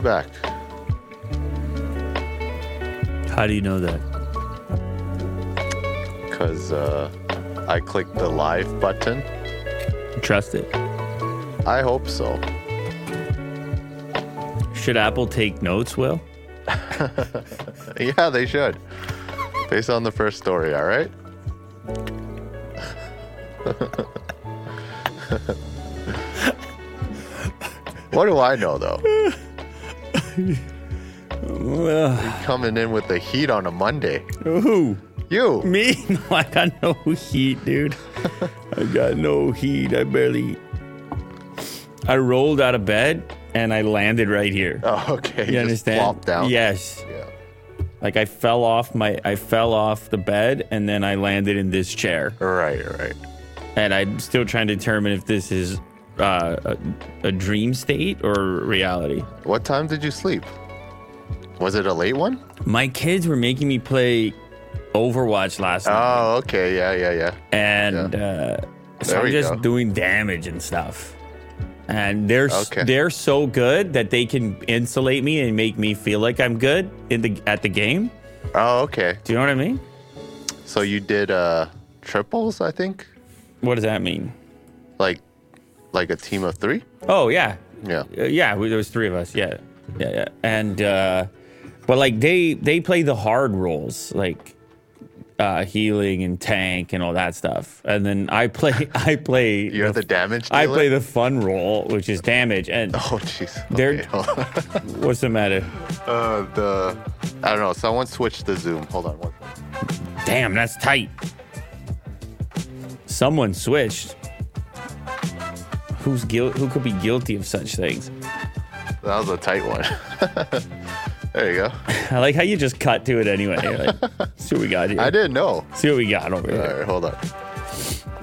power back. How do you know that? Because I clicked the live button. Trust it. I hope so. Should Apple take notes, Will? Yeah, they should. Based on the first story, all right? What do I know, though? You're coming in with the heat on a Monday. Who? You. Me? No, I got no heat, dude. I got no heat. I rolled out of bed and I landed right here. Oh, okay. You understand? Plopped down. Yes. Yeah. Like I fell off the bed and then I landed in this chair. Right. And I'm still trying to determine if this is a dream state or reality. What time did you sleep? Was it a late one? My kids were making me play Overwatch last night. Oh, okay. Yeah. And so I'm just doing damage and stuff. And they're so good that they can insulate me and make me feel like I'm good at the game. Oh, okay. Do you know what I mean? So you did triples, I think. What does that mean? Like a team of three? Oh, yeah. Yeah. There was three of us. Yeah. And but like they play the hard roles, like healing and tank and all that stuff, and then I play you're the damage dealer? I play the fun role, which is damage. And oh jeez, okay, what's the matter? I don't know, someone switched the Zoom. Hold on one second. Damn, that's tight. Someone switched. Who could be guilty of such things? That was a tight one. There you go. I like how you just cut to it anyway. Like, see what we got here. I didn't know. See what we got over here. All right, hold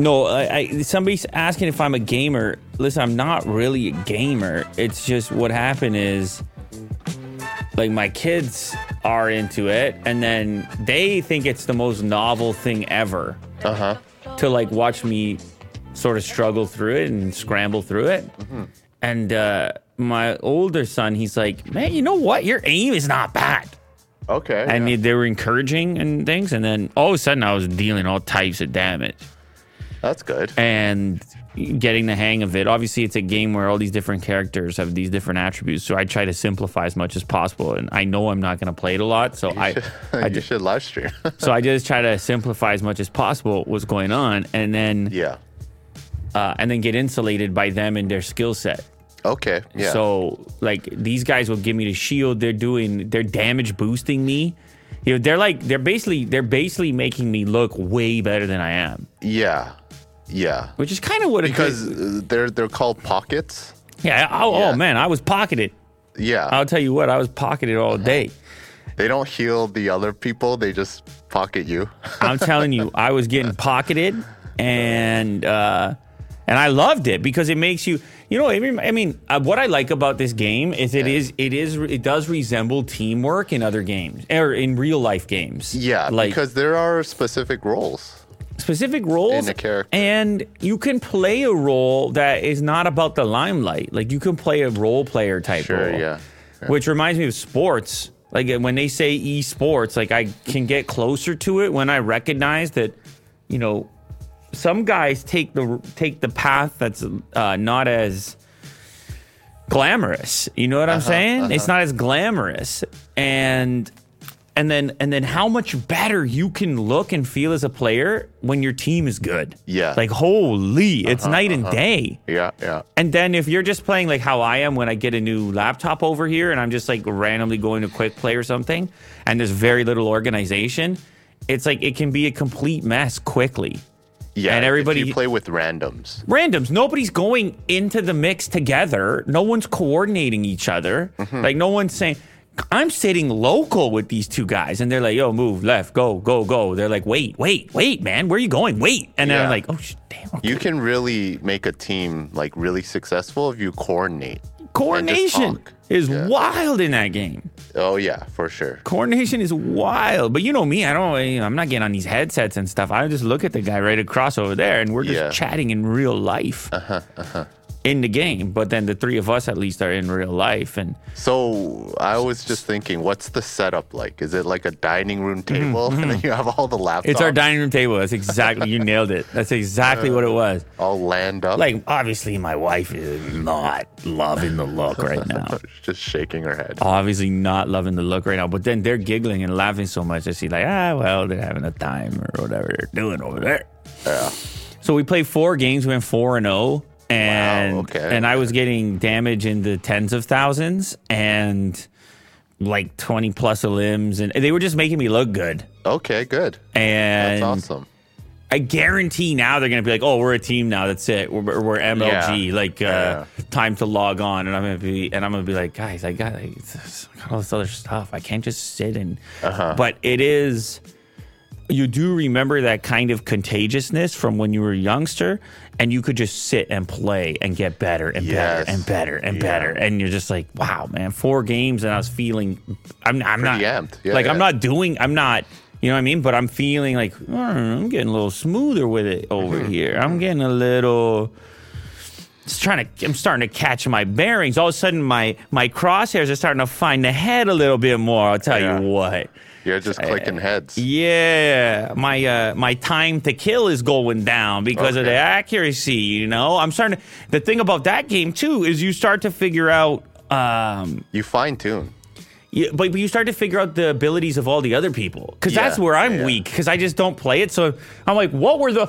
on. No, somebody's asking if I'm a gamer. Listen, I'm not really a gamer. It's just what happened is, like, my kids are into it, and then they think it's the most novel thing ever. To, like, watch me sort of struggle through it and scramble through it. Mm-hmm. And my older son, he's like, man, you know what? Your aim is not bad. Okay. And they were encouraging and things. And then all of a sudden, I was dealing all types of damage. That's good. And getting the hang of it. Obviously, it's a game where all these different characters have these different attributes. So I try to simplify as much as possible. And I know I'm not going to play it a lot. So I should live stream. So I just try to simplify as much as possible what's going on. And then, get insulated by them and their skill set. Okay. Yeah. So like these guys will give me the shield. They're damage boosting me. You know, they're basically making me look way better than I am. Yeah. Yeah. Which is kind of what because they're called pockets. Yeah. Oh man, I was pocketed. Yeah. I'll tell you what, I was pocketed all day. They don't heal the other people. They just pocket you. I'm telling you, I was getting pocketed, and I loved it because it makes you. You know, I mean, what I like about this game is it does resemble teamwork in other games or in real life games. Yeah, like, because there are specific roles in the character, and you can play a role that is not about the limelight. Like you can play a role player type role. Yeah. Which reminds me of sports. Like when they say esports, like I can get closer to it when I recognize that, you know. Some guys take the path that's not as glamorous. You know what I'm saying? It's not as glamorous, and then how much better you can look and feel as a player when your team is good. Yeah, like holy, it's night and day. Yeah. And then if you're just playing like how I am when I get a new laptop over here and I'm just like randomly going to quick play or something, and there's very little organization, it's like it can be a complete mess quickly. Yeah, and everybody, if you play with randoms. Nobody's going into the mix together. No one's coordinating each other. Mm-hmm. Like no one's saying, I'm sitting local with these two guys. And they're like, yo, move left. Go. They're like, wait, man. Where are you going? Wait. And then I'm like, oh, damn. Okay. You can really make a team like really successful if you coordinate. Coordination is wild in that game. Oh, yeah, for sure. Coordination is wild. But you know me, I'm not getting on these headsets and stuff. I just look at the guy right across over there, and we're just chatting in real life. in the game, but then the three of us at least are in real life. And so I was just thinking, what's the setup like? Is it like a dining room table and then you have all the laptops? It's our dining room table. That's exactly, you nailed it. That's exactly what it was. All land up. Like, obviously my wife is not loving the look right now. She's just shaking her head. Obviously not loving the look right now, but then they're giggling and laughing so much that she's like, well, they're having a time or whatever they're doing over there. Yeah. So we played 4 games, we went 4-0. And, and I was getting damage in the tens of thousands and like 20 plus limbs. And they were just making me look good. Okay, good. And that's awesome. I guarantee now they're going to be like, oh, we're a team now. That's it. We're MLG. Yeah. Like, time to log on. And I'm going to be like, guys, I got all this other stuff. I can't just sit and. Uh-huh. But it is. You do remember that kind of contagiousness from when you were a youngster and you could just sit and play and get better and better and better and better. And you're just like, wow, man, 4 games. And I was feeling, I'm not like, I'm not, you know what I mean? But I'm feeling like, I'm getting a little smoother with it over here. I'm getting a little, I'm starting to catch my bearings. All of a sudden my crosshairs are starting to find the head a little bit more. I'll tell you what. You're just clicking heads. Yeah. My time to kill is going down because of the accuracy, you know? I'm starting to... The thing about that game, too, is you start to figure out... you fine-tune. Yeah, but you start to figure out the abilities of all the other people. Because that's where I'm weak, because I just don't play it. So I'm like, what were the...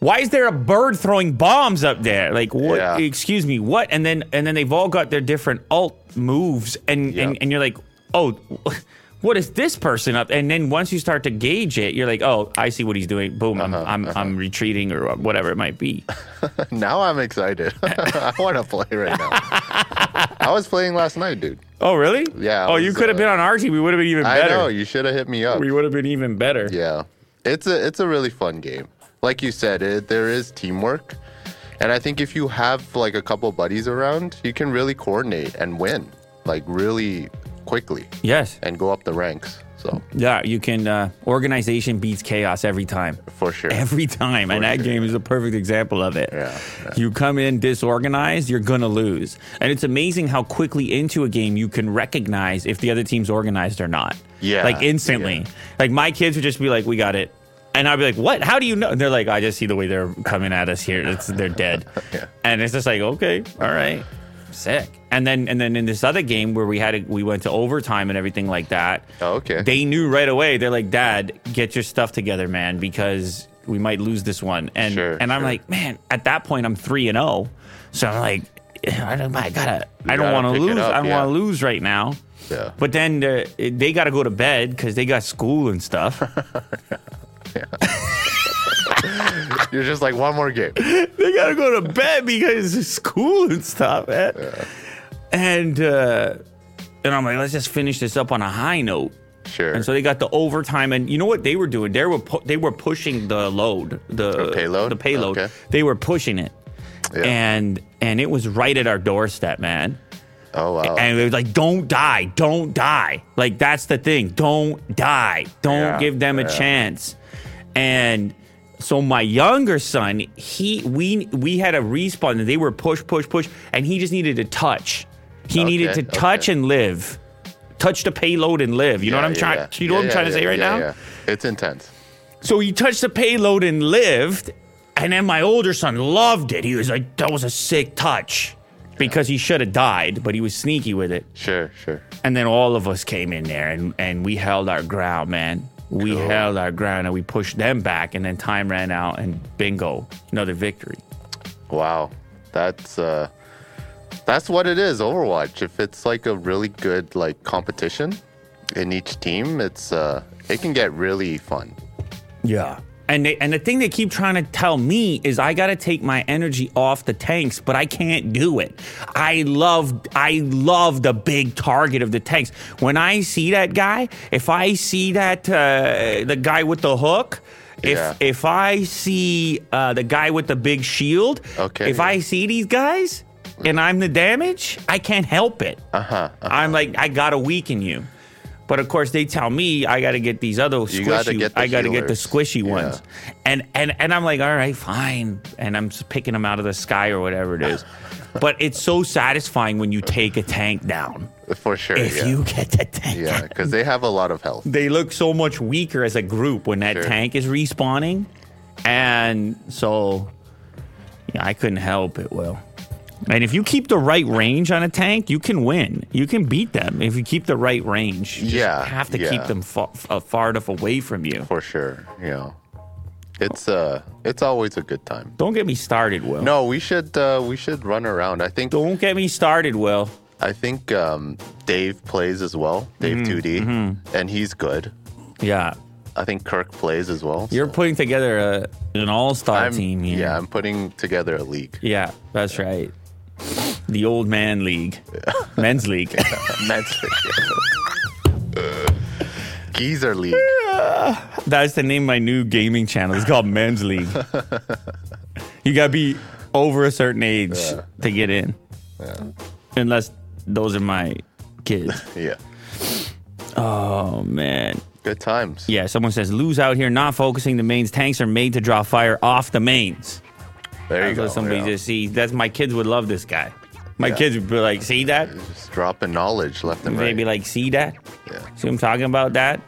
Why is there a bird throwing bombs up there? Like, what? Yeah. Excuse me, what? And then they've all got their different alt moves. And you're like, oh... What is this person up? And then once you start to gauge it, you're like, oh, I see what he's doing. Boom, I'm retreating or whatever it might be. Now I'm excited. I want to play right now. I was playing last night, dude. Oh, really? Yeah. Oh, you could have been on our team. We would have been even better. I know. You should have hit me up. We would have been even better. Yeah. It's a really fun game. Like you said, there is teamwork. And I think if you have like a couple buddies around, you can really coordinate and win. Like really... quickly. Yes. And go up the ranks. So yeah, you can organization beats chaos every time. For sure. Every time. For and that game is a perfect example of it. Yeah. You come in disorganized, you're gonna lose. And it's amazing how quickly into a game you can recognize if the other team's organized or not. Yeah. Like instantly. Yeah. Like my kids would just be like, we got it. And I'd be like, what? How do you know? And they're like, I just see the way they're coming at us here. They're dead. Yeah. And it's just like, okay, all right. Sick. And then in this other game where we went to overtime and everything like that. Oh, okay. They knew right away. They're like, Dad, get your stuff together, man, because we might lose this one. And I'm like, man, at that point I'm 3-0. So I'm like, I don't want to lose. I don't want to lose right now. Yeah. But then they got to go to bed because they got school and stuff. You're just like, one more game. They gotta go to bed because it's school and stuff, man. Yeah. And I'm like, let's just finish this up on a high note. Sure. And so they got the overtime, and you know what they were doing? They were pushing the load, the payload. The payload. Okay. They were pushing it, and it was right at our doorstep, man. Oh wow! And it was like, don't die. Like that's the thing, don't die. Don't give them a chance, and. So my younger son, we had a respawn and they were push, and he just needed to touch. He needed to touch and live. Touch the payload and live. You know what I'm trying to say right now? Yeah. It's intense. So he touched the payload and lived, and then my older son loved it. He was like, that was a sick touch. Because he should have died, but he was sneaky with it. Sure. And then all of us came in there and we held our ground, man. We held our ground and we pushed them back, and then time ran out, and bingo, another victory. Wow, that's what it is. Overwatch. If it's like a really good like competition in each team, it can get really fun. Yeah, and the thing they keep trying to tell me is I gotta take my energy off the tanks, but I can't do it. I love the big target of the tanks. When I see that guy, if I see that the guy with the hook, if I see the guy with the big shield, if I see these guys and I'm the damage, I can't help it. I'm like, I gotta weaken you. But of course, they tell me I got to get these other squishy. I got to get the squishy ones, and I'm like, all right, fine. And I'm just picking them out of the sky or whatever it is. But it's so satisfying when you take a tank down. For sure. If you get the tank down. Yeah, because they have a lot of health. They look so much weaker as a group when that tank is respawning. And so I couldn't help it, Will. And if you keep the right range on a tank, you can win. You can beat them if you keep the right range. You just have to keep them far enough away from you. For sure, yeah. It's always a good time. Don't get me started, Will. No, we should run around. I think. Don't get me started, Will. I think Dave plays as well. Dave 2D, and he's good. Yeah. I think Kirk plays as well. You're putting together an all-star team here. Yeah, I'm putting together a league. Yeah, that's right. The old man league, men's league, men's league. Geezer League. Yeah. That's the name of my new gaming channel. It's called Men's League. You gotta be over a certain age to get in, unless those are my kids. Yeah. Oh man. Good times. Yeah. Someone says lose out here. Not focusing the mains. Tanks are made to draw fire off the mains. There you go. Somebody just see. That's my kids would love this guy. My kids would be like, see that? Just dropping knowledge left and right. They'd be like, see that? Yeah. See what I'm talking about, that?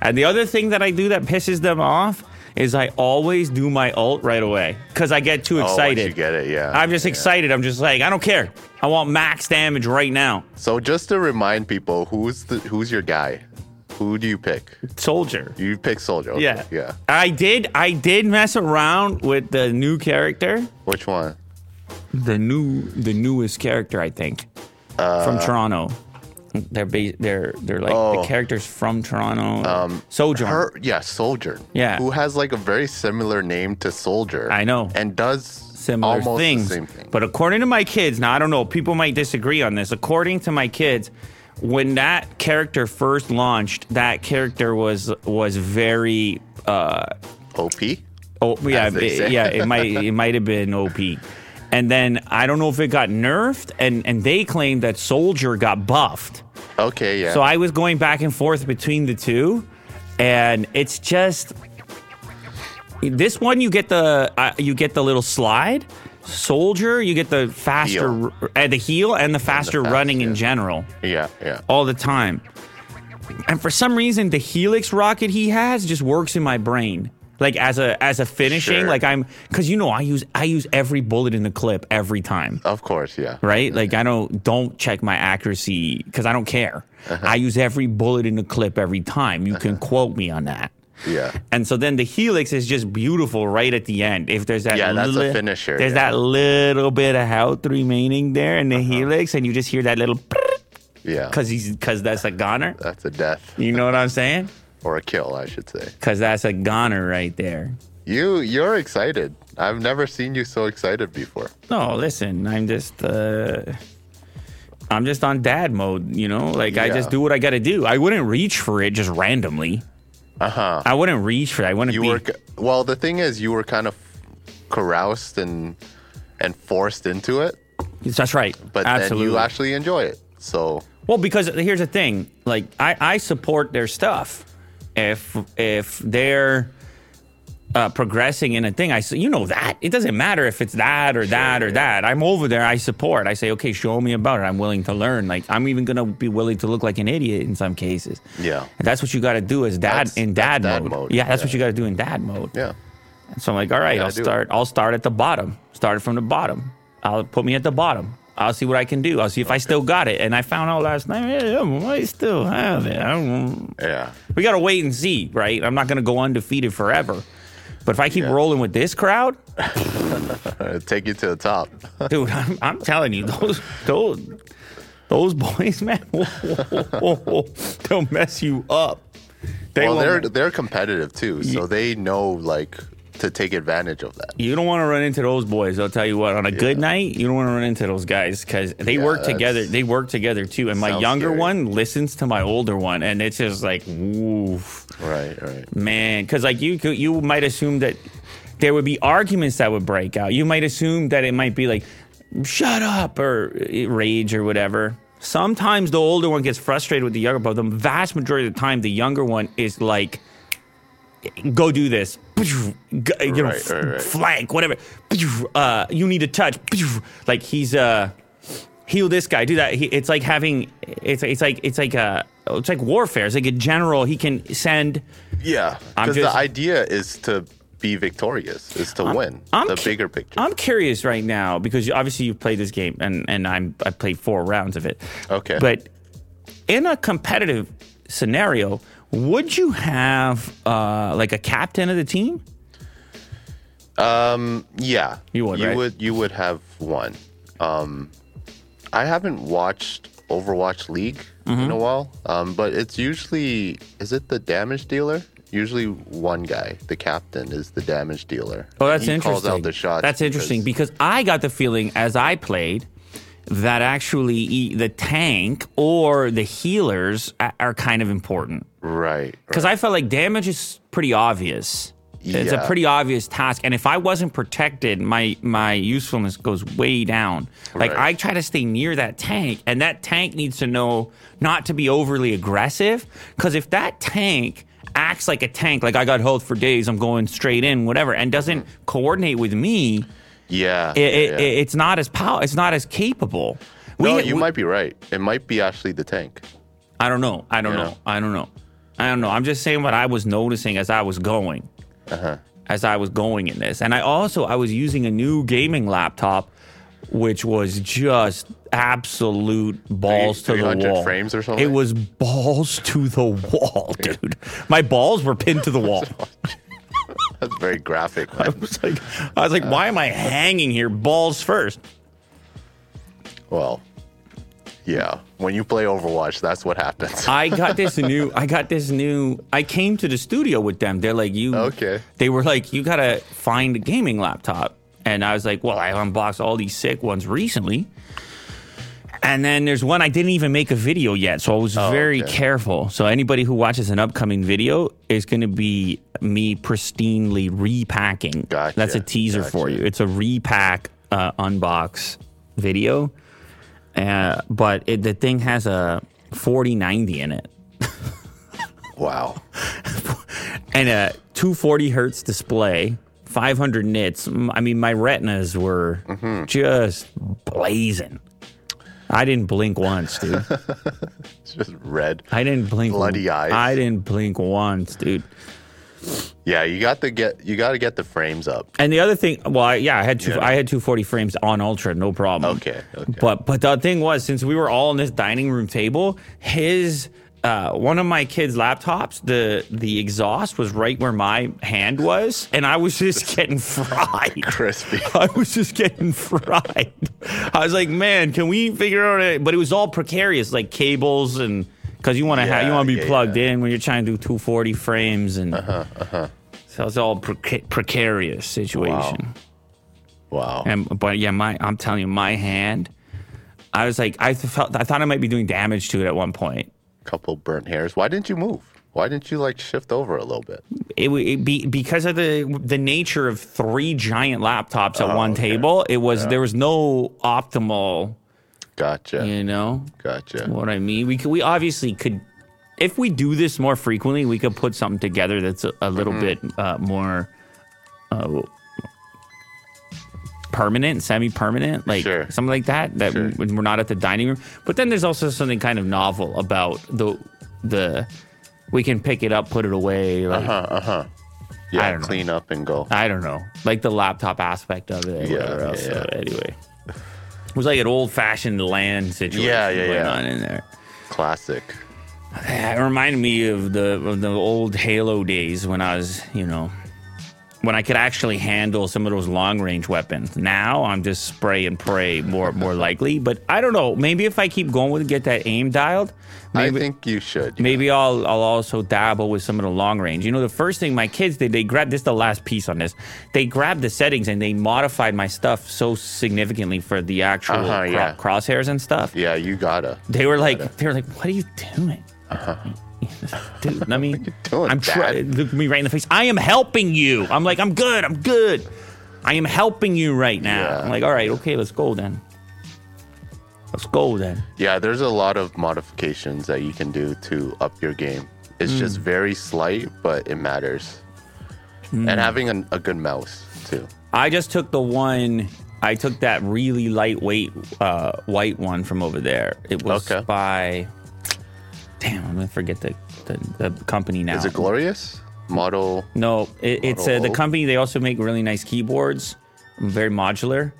And the other thing that I do that pisses them off is I always do my ult right away because I get too excited. Once you get it, I'm just excited. I'm just like, I don't care. I want max damage right now. So just to remind people, who's your guy? Who do you pick? Soldier. You pick Soldier. Okay. Yeah. Yeah. I did mess around with the new character. Which one? The newest character, I think, from Toronto. They're like the characters from Toronto. Soldier. Soldier. Yeah. Who has like a very similar name to Soldier. I know. And does similar things. The same thing. But according to my kids, now I don't know, people might disagree on this. According to my kids, when that character first launched, that character was very OP. Oh yeah, it might have been OP. And then I don't know if it got nerfed, and they claimed that Soldier got buffed. Okay, yeah. So I was going back and forth between the two, and it's just this one you get the little slide. Soldier, you get the faster the heal and the faster running in general. Yeah, yeah. All the time. And for some reason, the Helix rocket he has just works in my brain. Like as a finishing, because I use every bullet in the clip every time. Of course, yeah. Right? Yeah. Like I don't check my accuracy because I don't care. Uh-huh. I use every bullet in the clip every time. You can quote me on that. Yeah. And so then the Helix is just beautiful right at the end. If there's that that's a finisher. There's that little bit of health remaining there in the Helix, and you just hear that little. Yeah. Because that's a goner. That's a death. You know what I'm saying? Or a kill, I should say. Because that's a goner right there. You're excited. I've never seen you so excited before. No, listen, I'm just on dad mode, you know? Like, I just do what I got to do. I wouldn't reach for it just randomly. Uh-huh. I wouldn't reach for it. I wouldn't Well, the thing is, you were kind of caroused and forced into it. That's right. But Absolutely. Then you actually enjoy it, so... Well, because here's the thing. Like, I support their stuff. If they're progressing in a thing, that it doesn't matter if it's that or that or that. I'm over there. I support. I say, okay, show me about it. I'm willing to learn. Like I'm even gonna be willing to look like an idiot in some cases. Yeah, and that's what you got to do as dad in dad mode. Yeah, that's what you got to do in dad mode. Yeah. And so I'm like, all right, I'll start at the bottom. Start from the bottom. I'll put me at the bottom. I'll see what I can do. I'll see if I still got it. And I found out last night, I still have it. I don't know. Yeah. We got to wait and see, right? I'm not going to go undefeated forever. But if I keep rolling with this crowd. It'll take you to the top. Dude, I'm telling you, those boys, man, they'll mess you up. They're competitive, too. So they know, like... to take advantage of that. You don't want to run into those boys. I'll tell you what, on a good night, you don't want to run into those guys because they work together. They work together too. And my younger one listens to my older one. And it's just like, woof. Right. Man, because like you might assume that there would be arguments that would break out. You might assume that it might be like, shut up or rage or whatever. Sometimes the older one gets frustrated with the younger, but the vast majority of the time, the younger one is like, go do this. Right. Flank, whatever. You need to touch. Like he's heal this guy, do that. It's like having it's like warfare. It's like a general. He can send. Yeah, because the idea is to be victorious, is to win. The bigger picture. I'm curious right now because obviously you've played this game and I played 4 rounds of it. Okay, but in a competitive scenario, would you have like a captain of the team? Yeah, you would. You would have one. I haven't watched Overwatch League in a while, but it's usually, is it the damage dealer? Usually one guy, the captain, is the damage dealer. Oh, that's interesting. He calls out the shots. That's interesting because I got the feeling as I played that actually the tank or the healers are kind of important. Right. Because I felt like damage is pretty obvious. Yeah. It's a pretty obvious task. And if I wasn't protected, my usefulness goes way down. Like, right. I try to stay near that tank, and that tank needs to know not to be overly aggressive. Because if that tank acts like a tank, like I got held for days, I'm going straight in, whatever, and doesn't coordinate with me... Yeah, it's not as powerful. It's not as capable. You might be right. It might be actually the tank. I don't know. I'm just saying what I was noticing as I was going, in this. And I was using a new gaming laptop, which was just absolute balls to the wall. Frames or something. It was balls to the wall, dude. My balls were pinned to the wall. That's very graphic. Man. I was like, why am I hanging here balls first? Well, yeah. When you play Overwatch, that's what happens. I came to the studio with them. They're like, They were like, you got to find a gaming laptop. And I was like, well, I unboxed all these sick ones recently. And then there's one I didn't even make a video yet, so I was very careful. So anybody who watches an upcoming video is going to be me pristinely repacking. Gotcha. That's a teaser for you. It's a repack unbox video, but the thing has a 4090 in it. Wow. And a 240 hertz display. 500 nits. I mean, my retinas were just blazing. I didn't blink once, dude. It's just red. I didn't blink. Bloody eyes. I didn't blink once, dude. Yeah, you got to get the frames up. And the other thing, I had 240 frames on ultra, no problem. Okay. But the thing was, since we were all in this dining room table, his one of my kids' laptops, the exhaust was right where my hand was, and I was just getting fried. Crispy. I was like, man, can we figure out it? But it was all precarious, like cables, and because you want to be plugged in when you're trying to do 240 frames, and so it's all precarious situation. Wow. I'm telling you, my hand, I was like, I thought I might be doing damage to it at one point. Couple burnt hairs. Why didn't you move? Why didn't you like shift over a little bit? It would be because of the nature of 3 giant laptops at one table. It was there was no optimal. Gotcha. You know. Gotcha. What I mean, we obviously could, if we do this more frequently, we could put something together that's a little bit more permanent, semi-permanent, like something like that we're not at the dining room. But then there's also something kind of novel about the we can pick it up, put it away, like, yeah, I don't clean up and go. I don't know, like the laptop aspect of it. So anyway, it was like an old-fashioned LAN situation on in there. Classic. It reminded me of the old Halo days when I was, when I could actually handle some of those long-range weapons. Now I'm just spray and pray more likely. But I don't know. Maybe if I keep going with get that aim dialed. Maybe, I think you should. Maybe I'll also dabble with some of the long-range. The first thing my kids did, they grabbed this. The last piece on this, they grabbed the settings and they modified my stuff so significantly for the actual crosshairs and stuff. Yeah, you gotta. They were like, what are you doing? Dude, I mean, I'm trying. Look me right in the face. I am helping you. I'm like, I'm good. I am helping you right now. Yeah. I'm like, all right, okay, let's go then. Yeah, there's a lot of modifications that you can do to up your game. It's just very slight, but it matters. and having a good mouse too. I just took the one. I took that really lightweight white one from over there. It was by. Damn, I'm gonna forget the company now. Is it Glorious? Model? No, it's the company. They also make really nice keyboards, very modular.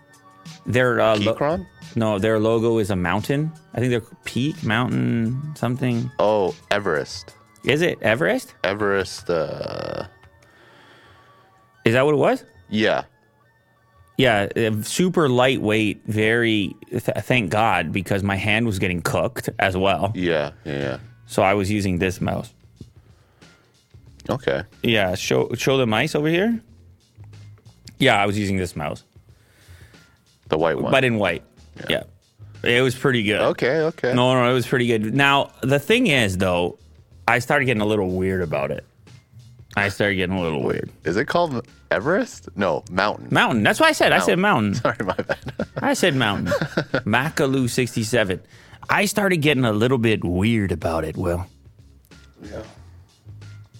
Their Keychron? No, their logo is a mountain. I think they're Peak Mountain something. Oh, Everest. Is it Everest? Everest. Is that what it was? Yeah. Yeah, super lightweight, very, thank God, because my hand was getting cooked as well. Yeah. So I was using this mouse. Okay. Yeah, show the mice over here. Yeah, I was using this mouse. The white one. But in white. Yeah. It was pretty good. Okay. No, it was pretty good. Now, the thing is, though, I started getting a little weird about it. Is it called Everest? No, Mountain. That's what I said. I said Mountain. Sorry, my bad. I said Mountain. Makalu 67. I started getting a little bit weird about it, Will.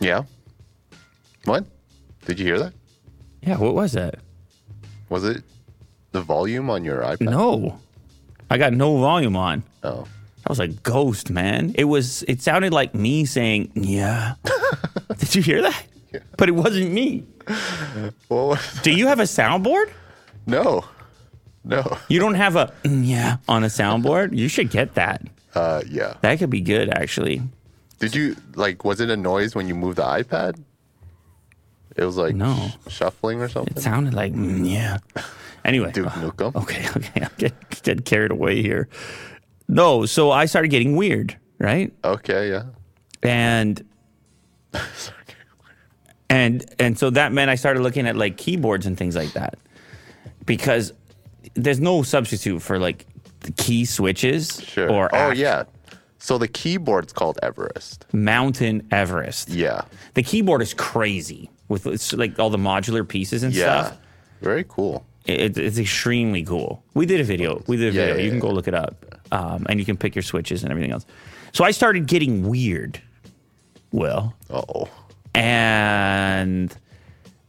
Yeah? What? Did you hear that? Yeah, what was that? Was it the volume on your iPad? No. I got no volume on. Oh. I was like, ghost, man. It sounded like me saying, yeah. Did you hear that? Yeah. But it wasn't me. Well, do you have a soundboard? No. You don't have a yeah on a soundboard? You should get that. Yeah. That could be good, actually. Did you, was it a noise when you moved the iPad? It was like shuffling or something? It sounded like, yeah. Anyway. Dude, Nukem. Okay. I'm getting carried away here. No, so I started getting weird, right? Okay, yeah. And so that meant I started looking at keyboards and things like that, because there's no substitute for the key switches. Sure. Or so the keyboard's called Everest. Mountain Everest. Yeah. The keyboard is crazy with all the modular pieces and stuff. Very cool. It's extremely cool. We did a video. You can go look it up. And you can pick your switches and everything else. So I started getting weird, Will. Uh-oh. And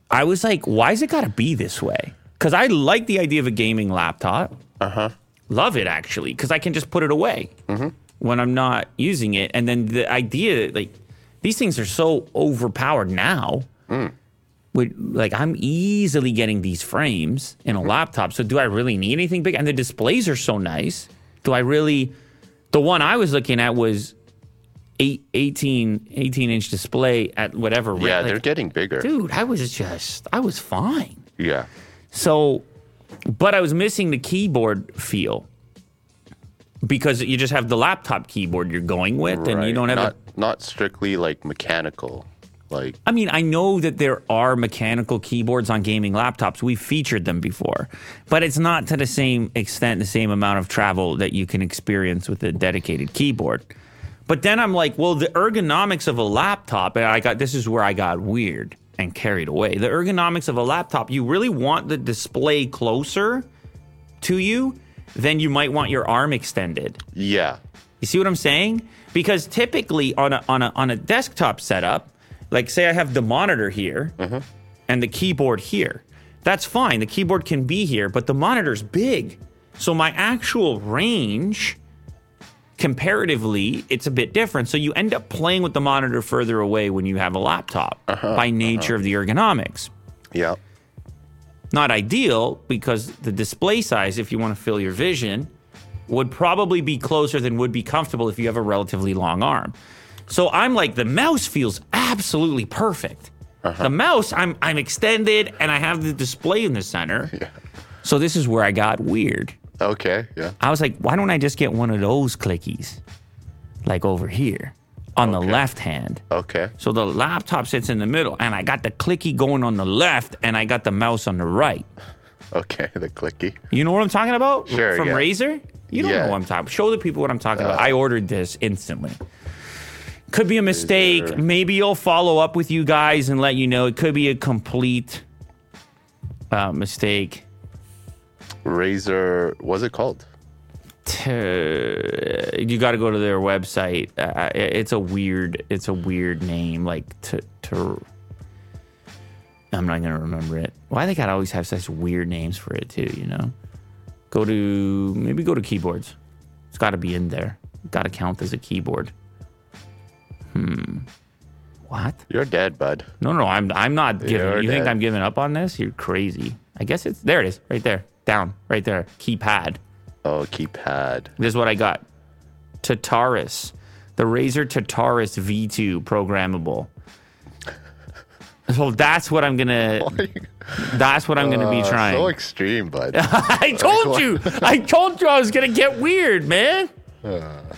I was like, why is it got to be this way? Because I like the idea of a gaming laptop. Uh-huh. Love it, actually, because I can just put it away when I'm not using it. And then the idea that, these things are so overpowered now. I'm easily getting these frames in a laptop, so do I really need anything big? And the displays are so nice. Do I really... The one I was looking at was 18-inch display at whatever rate. Yeah, they're getting bigger. Dude, I was fine. Yeah. So, but I was missing the keyboard feel, because you just have the laptop keyboard you're going with, and you don't have... Not strictly, mechanical. I mean, I know that there are mechanical keyboards on gaming laptops. We've featured them before, but it's not to the same extent, the same amount of travel that you can experience with a dedicated keyboard. But then I'm like, well, the ergonomics of a laptop, and this is where I got weird and carried away. The ergonomics of a laptop, you really want the display closer to you than you might want your arm extended. Yeah. You see what I'm saying? Because typically on a desktop setup, say I have the monitor here and the keyboard here. That's fine. The keyboard can be here, but the monitor's big. So my actual range, comparatively, it's a bit different. So you end up playing with the monitor further away when you have a laptop by nature of the ergonomics. Yeah. Not ideal, because the display size, if you want to fill your vision, would probably be closer than would be comfortable if you have a relatively long arm. So I'm like, the mouse feels absolutely perfect. The mouse, I'm extended, and I have the display in the center. Yeah. So this is where I got weird. Okay, yeah. I was like, why don't I just get one of those clickies? Over here, on the left hand. Okay. So the laptop sits in the middle, and I got the clicky going on the left, and I got the mouse on the right. Okay, the clicky. You know what I'm talking about? Sure, from Razer? You don't know what I'm talking about. Show the people what I'm talking about. I ordered this instantly. Could be a mistake. Maybe I'll follow up with you guys and let you know. It could be a complete mistake. Razer, what's it called? You got to go to their website. It's a weird name. I'm not going to remember it. Why they got to always have such weird names for it too, you know? Maybe go to keyboards. It's got to be in there. Got to count as a keyboard. What? You're dead, bud. No, I'm not giving. You think I'm giving up on this? You're crazy. I guess it's there. It is right there, down right there. Keypad. Oh, keypad. This is what I got. Tartarus, the Razer Tartarus V2 programmable. So that's what I'm gonna. That's what I'm gonna be trying. So extreme, bud. I told you I was gonna get weird, man.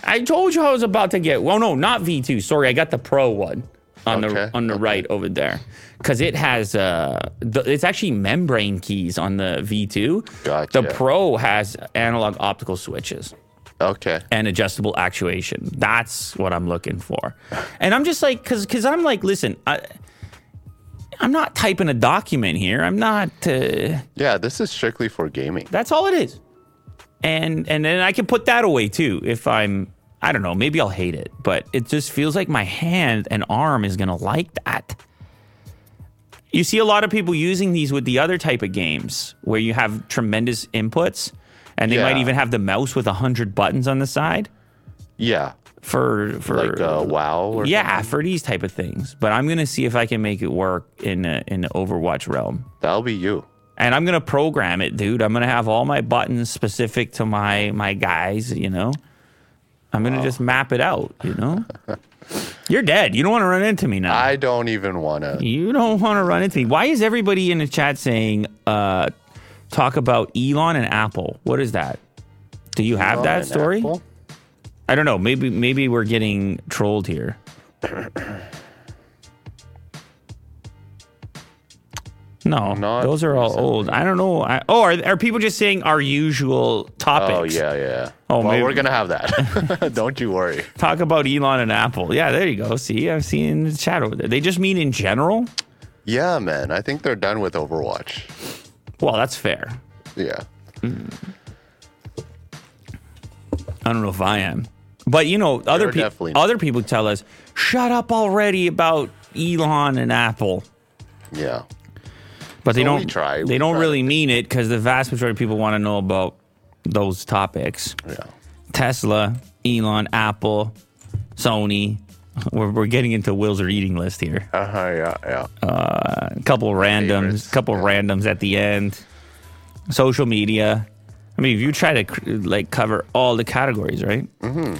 I told you I was about to get. Well, no, not V2. Sorry, I got the Pro one on the right over there, because it has it's actually membrane keys on the V2. Gotcha. The Pro has analog optical switches. Okay. And adjustable actuation. That's what I'm looking for. And I'm just like, because I'm like, listen, I'm not typing a document here. I'm not. Yeah, this is strictly for gaming. That's all it is. And then I can put that away too if I'm, I don't know, maybe I'll hate it, but it just feels like my hand and arm is going to like that. You see a lot of people using these with the other type of games where you have tremendous inputs, and they might even have the mouse with 100 buttons on the side. Yeah. For like WoW or something. For these type of things. But I'm going to see if I can make it work in the Overwatch realm. That'll be you. And I'm going to program it, dude. I'm going to have all my buttons specific to my guys, you know. I'm going to just map it out, you know. You're dead. You don't want to run into me now. I don't even want to. You don't want to run into me. Why is everybody in the chat saying, talk about Elon and Apple? What is that? Do you have that story? Apple? I don't know. Maybe we're getting trolled here. No, not those are all recently. Old. I don't know. Are people just saying our usual topics? Oh, yeah. Oh, well, we're going to have that. Don't you worry. Talk about Elon and Apple. Yeah, there you go. See, I've seen the chat over there. They just mean in general? Yeah, man. I think they're done with Overwatch. Well, that's fair. Yeah. I don't know if I am. But, you know, other people tell us, shut up already about Elon and Apple. Yeah. But they don't really mean it, because the vast majority of people want to know about those topics. Yeah. Tesla, Elon, Apple, Sony. We're getting into Will's reading list here. A couple of randoms, at the end. Social media. I mean, if you try to like cover all the categories, right? Mm-hmm.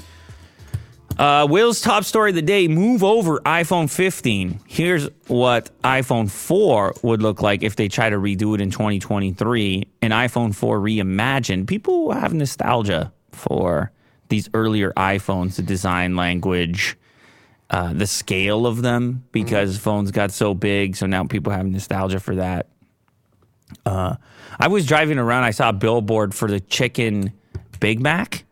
Will's top story of the day, move over iPhone 15. Here's what iPhone 4 would look like if they try to redo it in 2023. An iPhone 4 reimagined. People have nostalgia for these earlier iPhones, the design language, the scale of them, because phones got so big. So now people have nostalgia for that. I was driving around. I saw a billboard for the chicken Big Mac.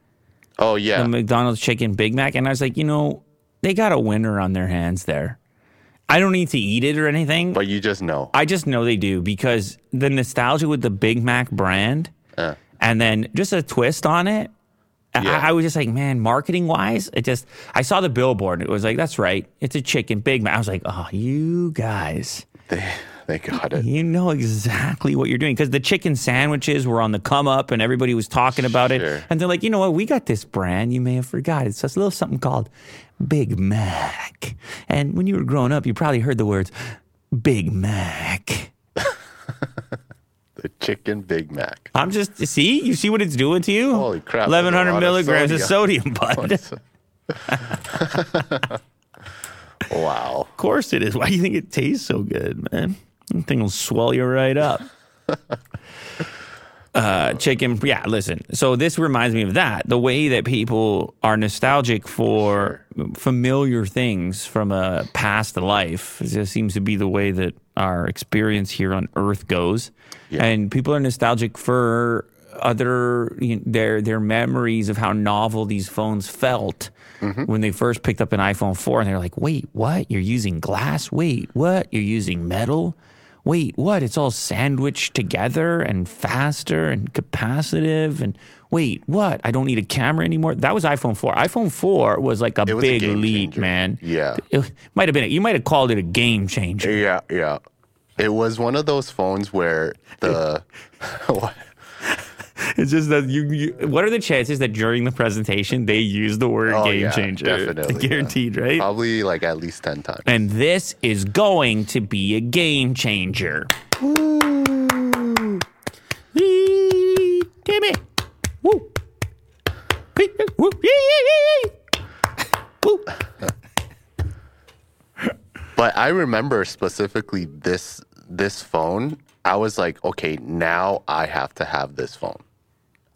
Oh, yeah. The McDonald's chicken Big Mac. And I was like, you know, they got a winner on their hands there. I don't need to eat it or anything. But you just know. I just know they do, because the nostalgia with the Big Mac brand and then just a twist on it. Yeah. I was just like, man, marketing wise, I saw the billboard. It was like, that's right. It's a chicken Big Mac. I was like, oh, you guys. They got it. You know exactly what you're doing, because the chicken sandwiches were on the come up and everybody was talking about it. And they're like, you know what? We got this brand you may have forgot. It's just a little something called Big Mac. And when you were growing up, you probably heard the words Big Mac. The chicken Big Mac. I'm just, you see what it's doing to you? Holy crap. 1,100 milligrams of sodium, bud. Wow. Of course it is. Why do you think it tastes so good, man? That thing will swell you right up. Chicken, yeah, listen. So this reminds me of that. The way that people are nostalgic for familiar things from a past life. It just seems to be the way that our experience here on Earth goes. Yeah. And people are nostalgic for their memories of how novel these phones felt when they first picked up an iPhone 4, and they're like, wait, what? You're using glass? Wait, what? You're using metal? Wait, what? It's all sandwiched together and faster and capacitive, and wait, what? I don't need a camera anymore. That was iPhone 4. iPhone 4 was like a big leap, man. Yeah. It might have been. You might have called it a game changer. Yeah, yeah. It was one of those phones where the... what? It's just that you what are the chances that during the presentation they use the word game changer? Definitely. Guaranteed, right? Probably like at least 10 times. And this is going to be a game changer. Woo. Wee, damn it. Woo. Wee, woo. Yee, yee, yee. Woo. But I remember specifically this phone. I was like, okay, now I have to have this phone.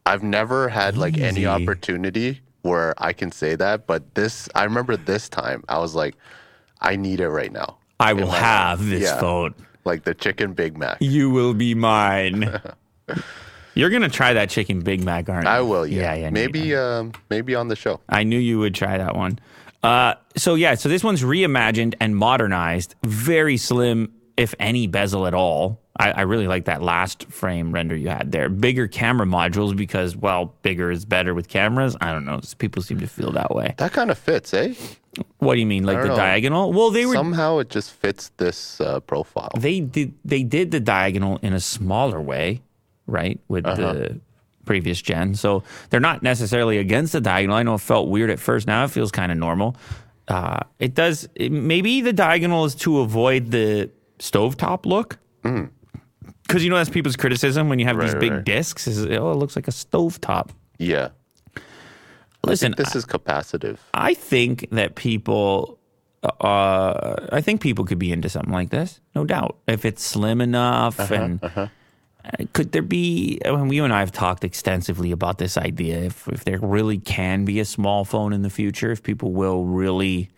I've never had like any opportunity where I can say that, but this, I remember this time, I was like, I need it right now. I will have this phone. Like the chicken Big Mac. You will be mine. You're going to try that chicken Big Mac, aren't you? I will, yeah. Maybe on the show. I knew you would try that one. So this one's reimagined and modernized. Very slim, if any bezel at all. I really like that last frame render you had there. Bigger camera modules because, well, bigger is better with cameras. I don't know. People seem to feel that way. That kind of fits, eh? What do you mean? Like the diagonal? Well, they were... Somehow it just fits this profile. They did the diagonal in a smaller way, right? With the previous gen. So they're not necessarily against the diagonal. I know it felt weird at first. Now it feels kind of normal. Maybe the diagonal is to avoid the stovetop look. Mm. Because, you know, that's people's criticism when you have these big discs. It looks like a stovetop. Yeah. Listen, this is capacitive. I think that people... I think people could be into something like this, no doubt. If it's slim enough. Could there be... I mean, you and I have talked extensively about this idea. If there really can be a small phone in the future, if people will really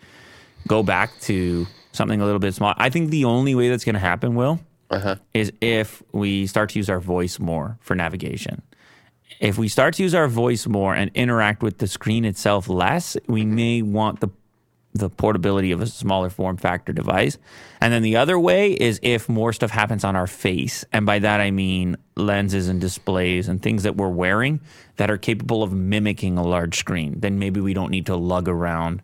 go back to something a little bit small. I think the only way that's going to happen, Will... is if we start to use our voice more for navigation. If we start to use our voice more and interact with the screen itself less, we may want the portability of a smaller form factor device. And then the other way is if more stuff happens on our face. And by that I mean lenses and displays and things that we're wearing that are capable of mimicking a large screen. Then maybe we don't need to lug around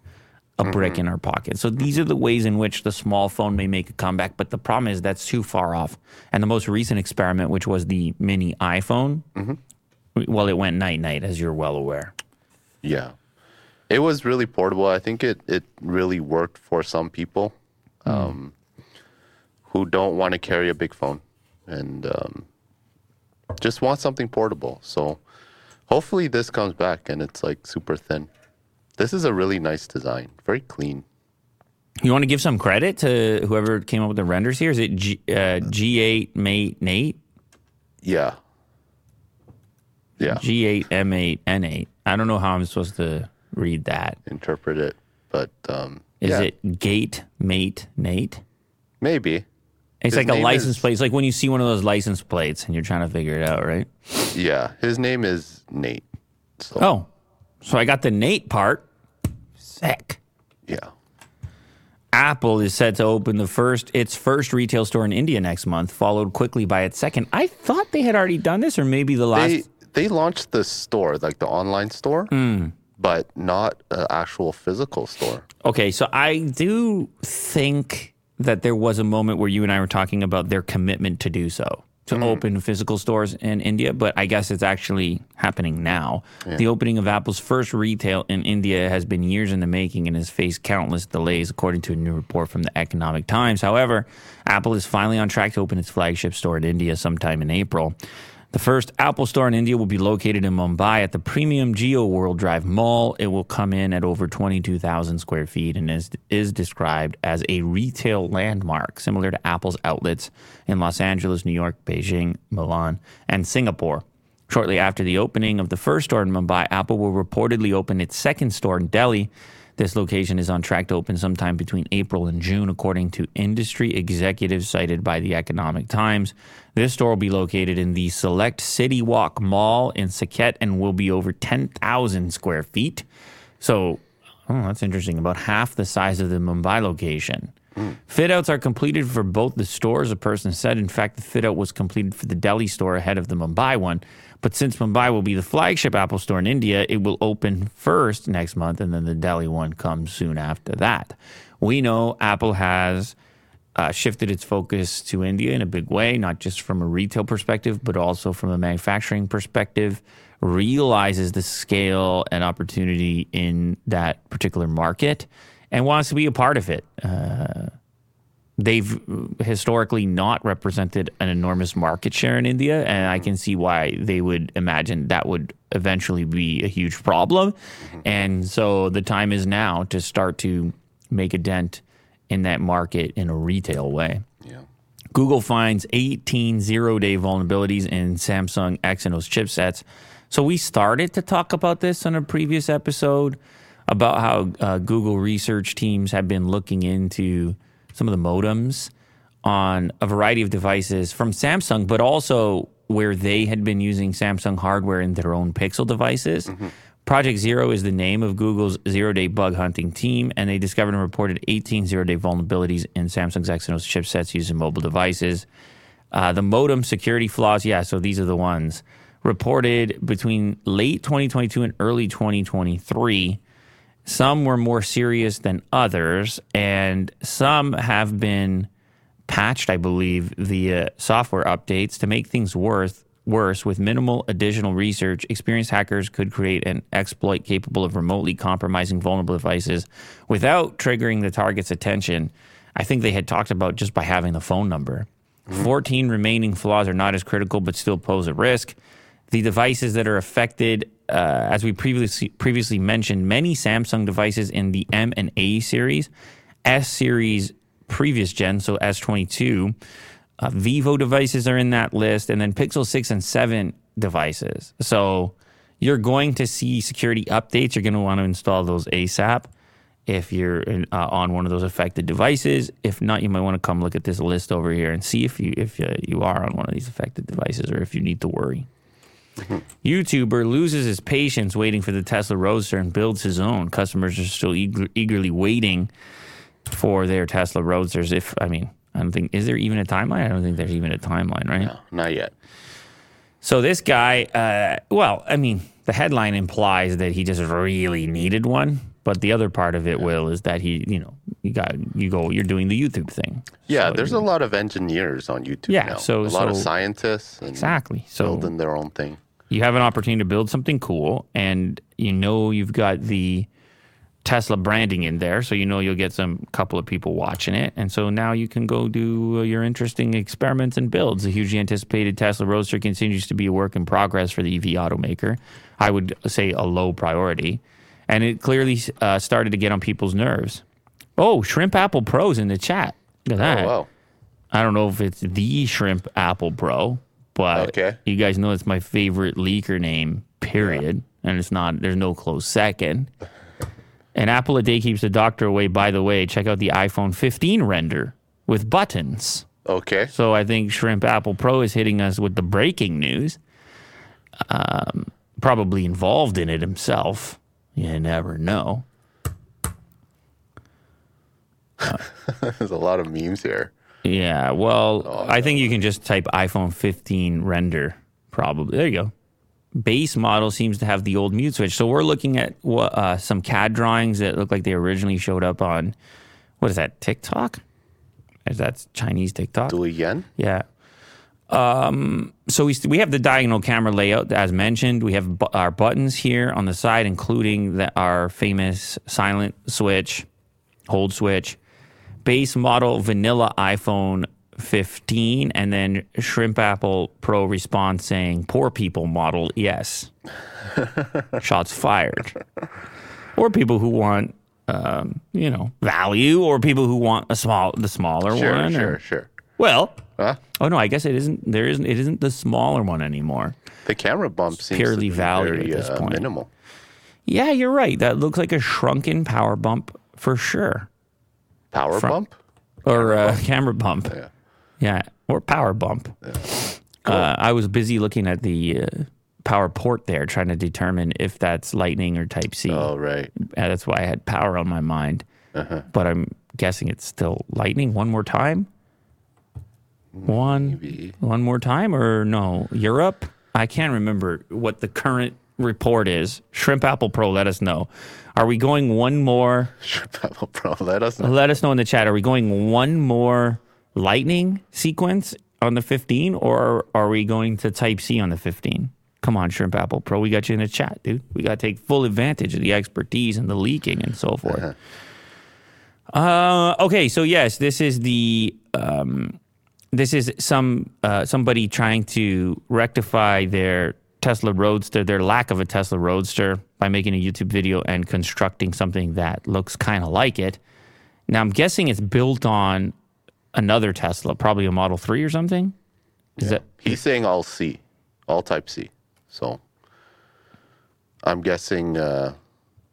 a brick in our pocket. So these are the ways in which the small phone may make a comeback, but the problem is that's too far off. And the most recent experiment, which was the mini iPhone, well, it went night-night, as you're well aware. Yeah. It was really portable. I think it really worked for some people who don't want to carry a big phone and just want something portable. So hopefully this comes back and it's like super thin. This is a really nice design. Very clean. You want to give some credit to whoever came up with the renders here? Is it G8 Mate Nate? Yeah. G8 M8 N8. I don't know how I'm supposed to read that. Interpret it, but is it Gate Mate Nate? Maybe. It's like a license plate. It's like when you see one of those license plates and you're trying to figure it out, right? Yeah. His name is Nate. So. Oh. So I got the Nate part. Sick. Yeah. Apple is set to open its first retail store in India next month, followed quickly by its second. I thought they had already done this, or maybe the last. They launched the store, like the online store, but not an actual physical store. Okay, so I do think that there was a moment where you and I were talking about their commitment to do so. To open physical stores in India, but I guess it's actually happening now. Yeah. The opening of Apple's first retail in India has been years in the making and has faced countless delays, according to a new report from the Economic Times. However, Apple is finally on track to open its flagship store in India sometime in April. The first Apple store in India will be located in Mumbai at the premium Jio World Drive Mall. It will come in at over 22,000 square feet and is described as a retail landmark, similar to Apple's outlets in Los Angeles, New York, Beijing, Milan, and Singapore. Shortly after the opening of the first store in Mumbai, Apple will reportedly open its second store in Delhi. This location is on track to open sometime between April and June, according to industry executives cited by the Economic Times. This store will be located in the Select City Walk Mall in Saket and will be over 10,000 square feet. So, that's interesting, about half the size of the Mumbai location. Fit-outs are completed for both the stores, a person said. In fact, the fit-out was completed for the Delhi store ahead of the Mumbai one. But since Mumbai will be the flagship Apple store in India, it will open first next month, and then the Delhi one comes soon after that. We know Apple has... shifted its focus to India in a big way, not just from a retail perspective, but also from a manufacturing perspective, realizes the scale and opportunity in that particular market and wants to be a part of it. They've historically not represented an enormous market share in India, and I can see why they would imagine that would eventually be a huge problem. And so the time is now to start to make a dent in that market in a retail way. Yeah. Google finds 18 zero-day vulnerabilities in Samsung Exynos chipsets. So we started to talk about this on a previous episode about how Google research teams have been looking into some of the modems on a variety of devices from Samsung, but also where they had been using Samsung hardware in their own Pixel devices. Mm-hmm. Project Zero is the name of Google's zero-day bug hunting team, and they discovered and reported 18 zero-day vulnerabilities in Samsung's Exynos chipsets used in mobile devices. The modem security flaws, so these are the ones, reported between late 2022 and early 2023. Some were more serious than others, and some have been patched, I believe, via software updates to make things worse, with minimal additional research, experienced hackers could create an exploit capable of remotely compromising vulnerable devices without triggering the target's attention. I think they had talked about just by having the phone number. 14 remaining flaws are not as critical but still pose a risk. The devices that are affected, as we previously mentioned, many Samsung devices in the M and A series, S series previous gen, so S22, Vivo devices are in that list, and then Pixel 6 and 7 devices. So you're going to see security updates. You're going to want to install those ASAP if you're on one of those affected devices. If not, you might want to come look at this list over here and see if you are on one of these affected devices or if you need to worry. YouTuber loses his patience waiting for the Tesla Roadster and builds his own. Customers are still eagerly waiting for their Tesla Roadsters. I don't think, is there even a timeline? I don't think there's even a timeline, right? No, not yet. So this guy, the headline implies that he just really needed one, but the other part of it, Will, is that he, you're doing the YouTube thing. Yeah, so there's a lot of engineers on YouTube now. A lot of scientists. And exactly. So building their own thing. You have an opportunity to build something cool, and you've got the Tesla branding in there, so you'll get some couple of people watching it, and so now you can go do your interesting experiments and builds. The hugely anticipated Tesla Roadster continues to be a work in progress for the EV automaker. I would say a low priority, and it clearly started to get on people's nerves. Oh, Shrimp Apple Pro's in the chat. Look at that. Oh, wow. I don't know if it's the Shrimp Apple Pro, but You guys know it's my favorite leaker name, period, and it's not. There's no close second. An apple a day keeps the doctor away. By the way, check out the iPhone 15 render with buttons. Okay. So I think Shrimp Apple Pro is hitting us with the breaking news. Probably involved in it himself. You never know. There's a lot of memes here. Yeah, well, I think you can just type iPhone 15 render probably. There you go. Base model seems to have the old mute switch. So we're looking at some CAD drawings that look like they originally showed up on, what is that, TikTok? Is that Chinese TikTok? Douyin? Yeah. So we have the diagonal camera layout, as mentioned. We have our buttons here on the side, including our famous silent switch, hold switch, base model vanilla iPhone 15, and then Shrimp Apple Pro responds saying, poor people model, yes. Shots fired. Or people who want, value, or people who want the smaller one. Sure. Well, oh no, I guess it isn't the smaller one anymore. The camera bump seems purely value at this point. Minimal. Yeah, you're right. That looks like a shrunken power bump for sure. Power bump? Or camera bump. Yeah. Yeah, or power bump. Yeah. Cool. I was busy looking at the power port there, trying to determine if that's Lightning or Type-C. Oh, right. That's why I had power on my mind. Uh-huh. But I'm guessing it's still Lightning one more time? One more time or no? Europe? I can't remember what the current report is. Shrimp Apple Pro, let us know. Are we going one more? Shrimp Apple Pro, let us know. Let us know in the chat. Are we going one more lightning sequence on the 15, or are we going to Type C on the 15? Come on, Shrimp Apple Pro, we got you in the chat, dude. We got to take full advantage of the expertise and the leaking and so forth. Okay, so yes, this is the this is somebody trying to rectify their Tesla Roadster, their lack of a Tesla Roadster, by making a YouTube video and constructing something that looks kind of like it. Now, I'm guessing it's built on another Tesla, probably a Model 3 or something. Is that he's saying all C, all Type C. So I'm guessing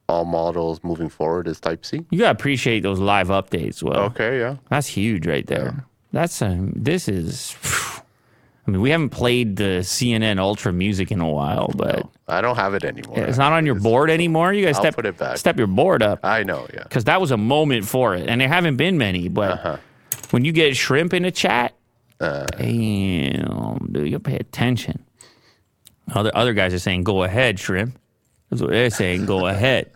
all models moving forward is Type C. You gotta appreciate those live updates. Well, okay, yeah, that's huge right there. Yeah. That's this is. Phew. I mean, we haven't played the CNN Ultra music in a while, but... No, I don't have it anymore. It's not on your board anymore? You guys step your board up. I know, yeah. Because that was a moment for it, and there haven't been many, but when you get shrimp in the chat, damn, dude, you pay attention. Other guys are saying, go ahead, shrimp. That's what they're saying, go ahead.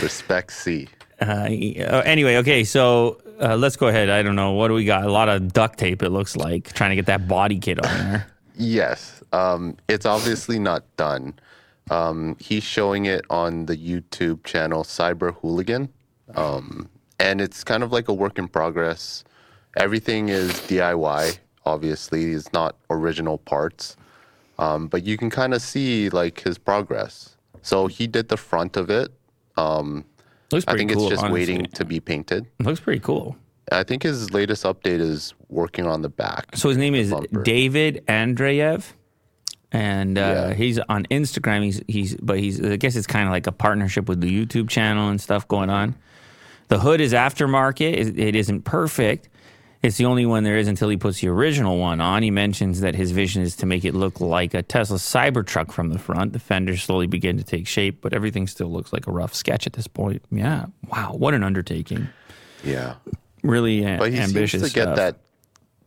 Respect C. Anyway, okay, so... let's go ahead. I don't know. What do we got? A lot of duct tape, it looks like, trying to get that body kit on there. Yes. It's obviously not done. He's showing it on the YouTube channel Cyber Hooligan. And it's kind of like a work in progress. Everything is DIY, obviously. It's not original parts. But you can kind of see, like, his progress. So he did the front of it. I think it's just waiting to be painted. It looks pretty cool. I think his latest update is working on the back. So his name is David Andreev, and he's on Instagram. He's I guess it's kind of like a partnership with the YouTube channel and stuff going on. The hood is aftermarket. It isn't perfect. It's the only one there is until he puts the original one on. He mentions that his vision is to make it look like a Tesla Cybertruck from the front. The fenders slowly begin to take shape, but everything still looks like a rough sketch at this point. Yeah. Wow. What an undertaking. Yeah. Really ambitious But he seems to get that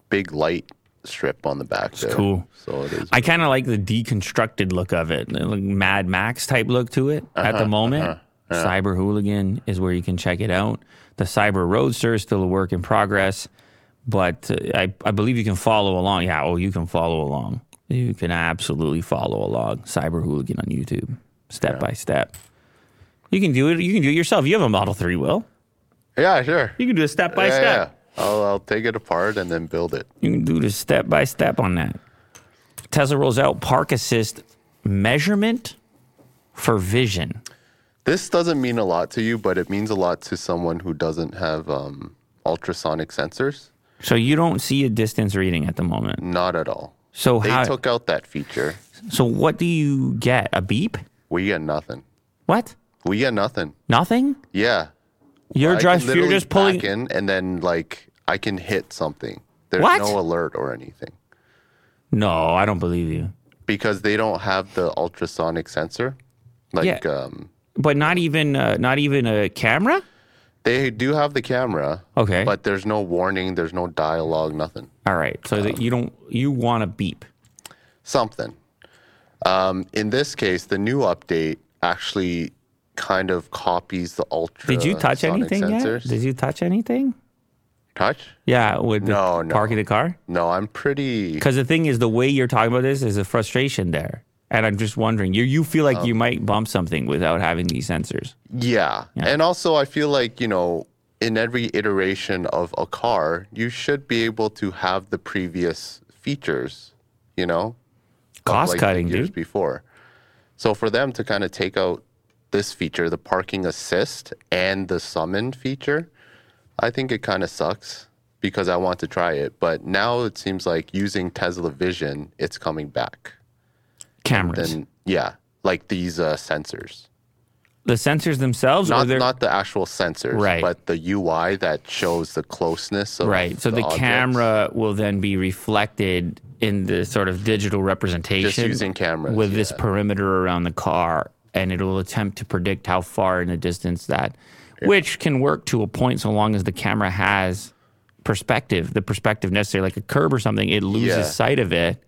big light strip on the back there. It's cool. So it is. I kind of like the deconstructed look of it. Like Mad Max type look to it at the moment. Cyber Hooligan is where you can check it out. The Cyber Roadster is still a work in progress. But I believe you can follow along. Yeah, you can follow along. You can absolutely follow along. Cyber Hooligan on YouTube, step by step. You can do it. You can do it yourself. You have a Model 3, Will. Yeah, sure. You can do it step by step. Yeah. I'll take it apart and then build it. You can do the step by step on that. Tesla rolls out park assist measurement for vision. This doesn't mean a lot to you, but it means a lot to someone who doesn't have ultrasonic sensors. So you don't see a distance reading at the moment? Not at all. So they took out that feature. So what do you get? A beep? We get nothing. What? We get nothing. Nothing? Yeah. You're just pulling in, and then like I can hit something. There's no alert or anything. No, I don't believe you. Because they don't have the ultrasonic sensor. Like, yeah. But not even a camera? They do have the camera, okay, but there's no warning, there's no dialogue, nothing. All right, so you want a beep, something. In this case, the new update actually kind of copies the ultra. Did you touch anything sensors. Yet? Did you touch anything? Touch? Yeah, with parking the car. No, I'm pretty. Because the thing is, the way you're talking about this is a frustration there. And I'm just wondering, you feel like you might bump something without having these sensors. Yeah. And also I feel like, in every iteration of a car, you should be able to have the previous features, Cost cutting, years before. So for them to kind of take out this feature, the parking assist and the summon feature, I think it kind of sucks because I want to try it. But now it seems like using Tesla Vision, it's coming back. Cameras. Then, like these sensors. The sensors themselves? Not the actual sensors, right. But the UI that shows the closeness of right, so the camera will then be reflected in the sort of digital representation. Just using cameras. With this perimeter around the car, and it will attempt to predict how far in the distance which can work to a point so long as the camera has perspective, the perspective necessary, like a curb or something, it loses sight of it.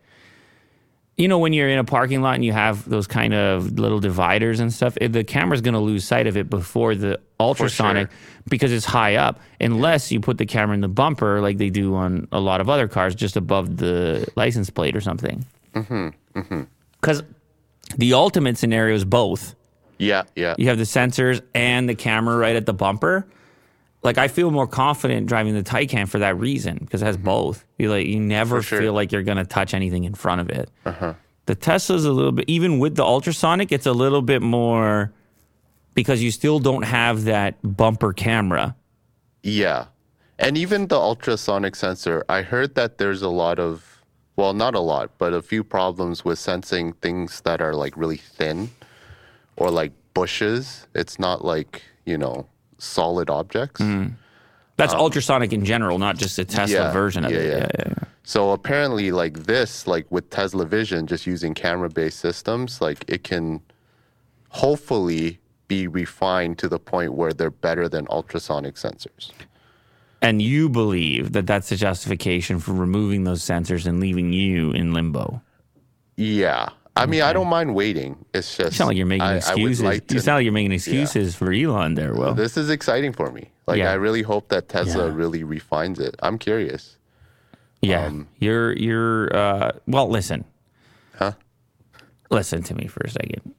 you know, when you're in a parking lot and you have those kind of little dividers and stuff, the camera's going to lose sight of it before the ultrasonic because it's high up, unless you put the camera in the bumper like they do on a lot of other cars, just above the license plate or something. Because the ultimate scenario is both. Yeah. You have the sensors and the camera right at the bumper. Like, I feel more confident driving the Taycan for that reason, because it has both. You like, you never feel like you're going to touch anything in front of it. The Tesla's a little bit, even with the ultrasonic, it's a little bit more, because you still don't have that bumper camera. Yeah. And even the ultrasonic sensor, I heard that there's a lot of, well, not a lot, but a few problems with sensing things that are, like, really thin or, like, bushes. It's not, like, you know, solid objects. That's ultrasonic in general, not just a Tesla version of it. So apparently, like this, like with Tesla Vision, just using camera-based systems, like it can hopefully be refined to the point where they're better than ultrasonic sensors. And you believe that that's a justification for removing those sensors and leaving you in limbo? Yeah. I mean, I don't mind waiting. It's just... You sound like you're making excuses. You sound like you're making excuses for Elon there, Will. This is exciting for me. Like, I really hope that Tesla really refines it. I'm curious. Yeah. Well, listen. Listen to me for a second.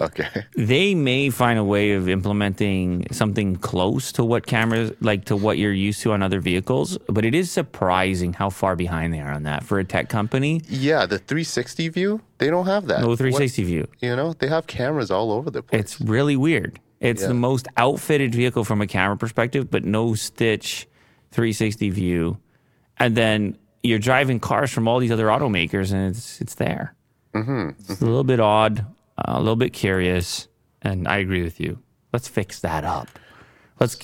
Okay. They may find a way of implementing something close to what cameras... Like, to what you're used to on other vehicles. But it is surprising how far behind they are on that for a tech company. Yeah, the 360 view, they don't have that. No 360 view. You know, they have cameras all over the place. It's really weird. It's the most outfitted vehicle from a camera perspective, but no stitch 360 view. And then you're driving cars from all these other automakers, and it's there. It's a little bit odd. A little bit curious, and I agree with you. Let's fix that up. Let's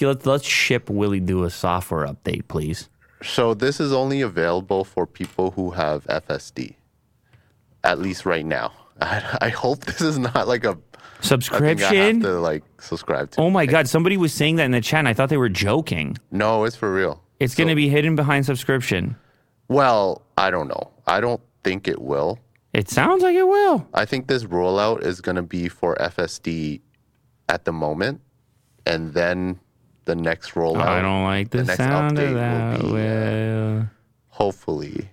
ship Willie do a software update, please. So this is only available for people who have FSD, at least right now. I hope this is not like a subscription. I have to like subscribe to. Oh my God! Somebody was saying that in the chat. And I thought they were joking. No, it's for real. It's going to be hidden behind subscription. Well, I don't know. I don't think it will. It sounds like it will. I think this rollout is going to be for FSD at the moment, and then the next rollout. I don't like the sound of that. Will be, hopefully,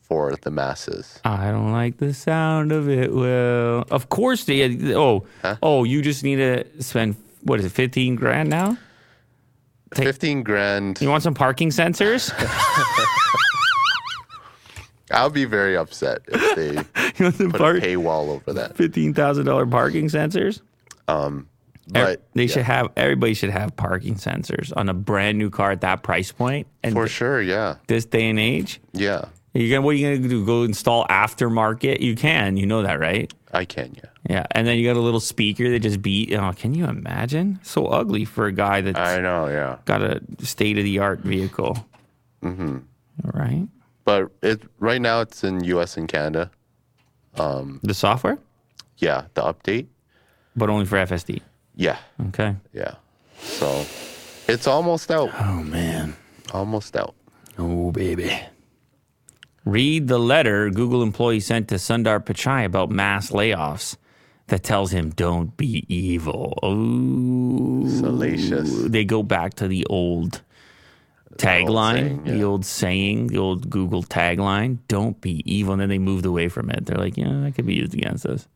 for the masses. I don't like the sound of it. Will, of course they. Oh, you just need to spend what is it, $15,000 now? $15,000. You want some parking sensors? I'll be very upset if they put a paywall over that. $15,000 parking sensors. But they should have everybody should have parking sensors on a brand new car at that price point. And for sure, yeah. This day and age, yeah. What are you gonna do? Go install aftermarket? You can, you know that, right? I can, yeah. Yeah, and then you got a little speaker that just beat. Oh, can you imagine? So ugly for a guy that's got a state of the art vehicle. Right. But right now it's in U.S. and Canada. The software? Yeah, the update. But only for FSD? Yeah. Okay. Yeah. So it's almost out. Oh, man. Almost out. Oh, baby. Read the letter Google employee sent to Sundar Pichai about mass layoffs that tells him don't be evil. Oh. Salacious. They go back to the old... tagline, the old saying, the old Google tagline, don't be evil. And then they moved away from it. They're like, yeah, that could be used against us.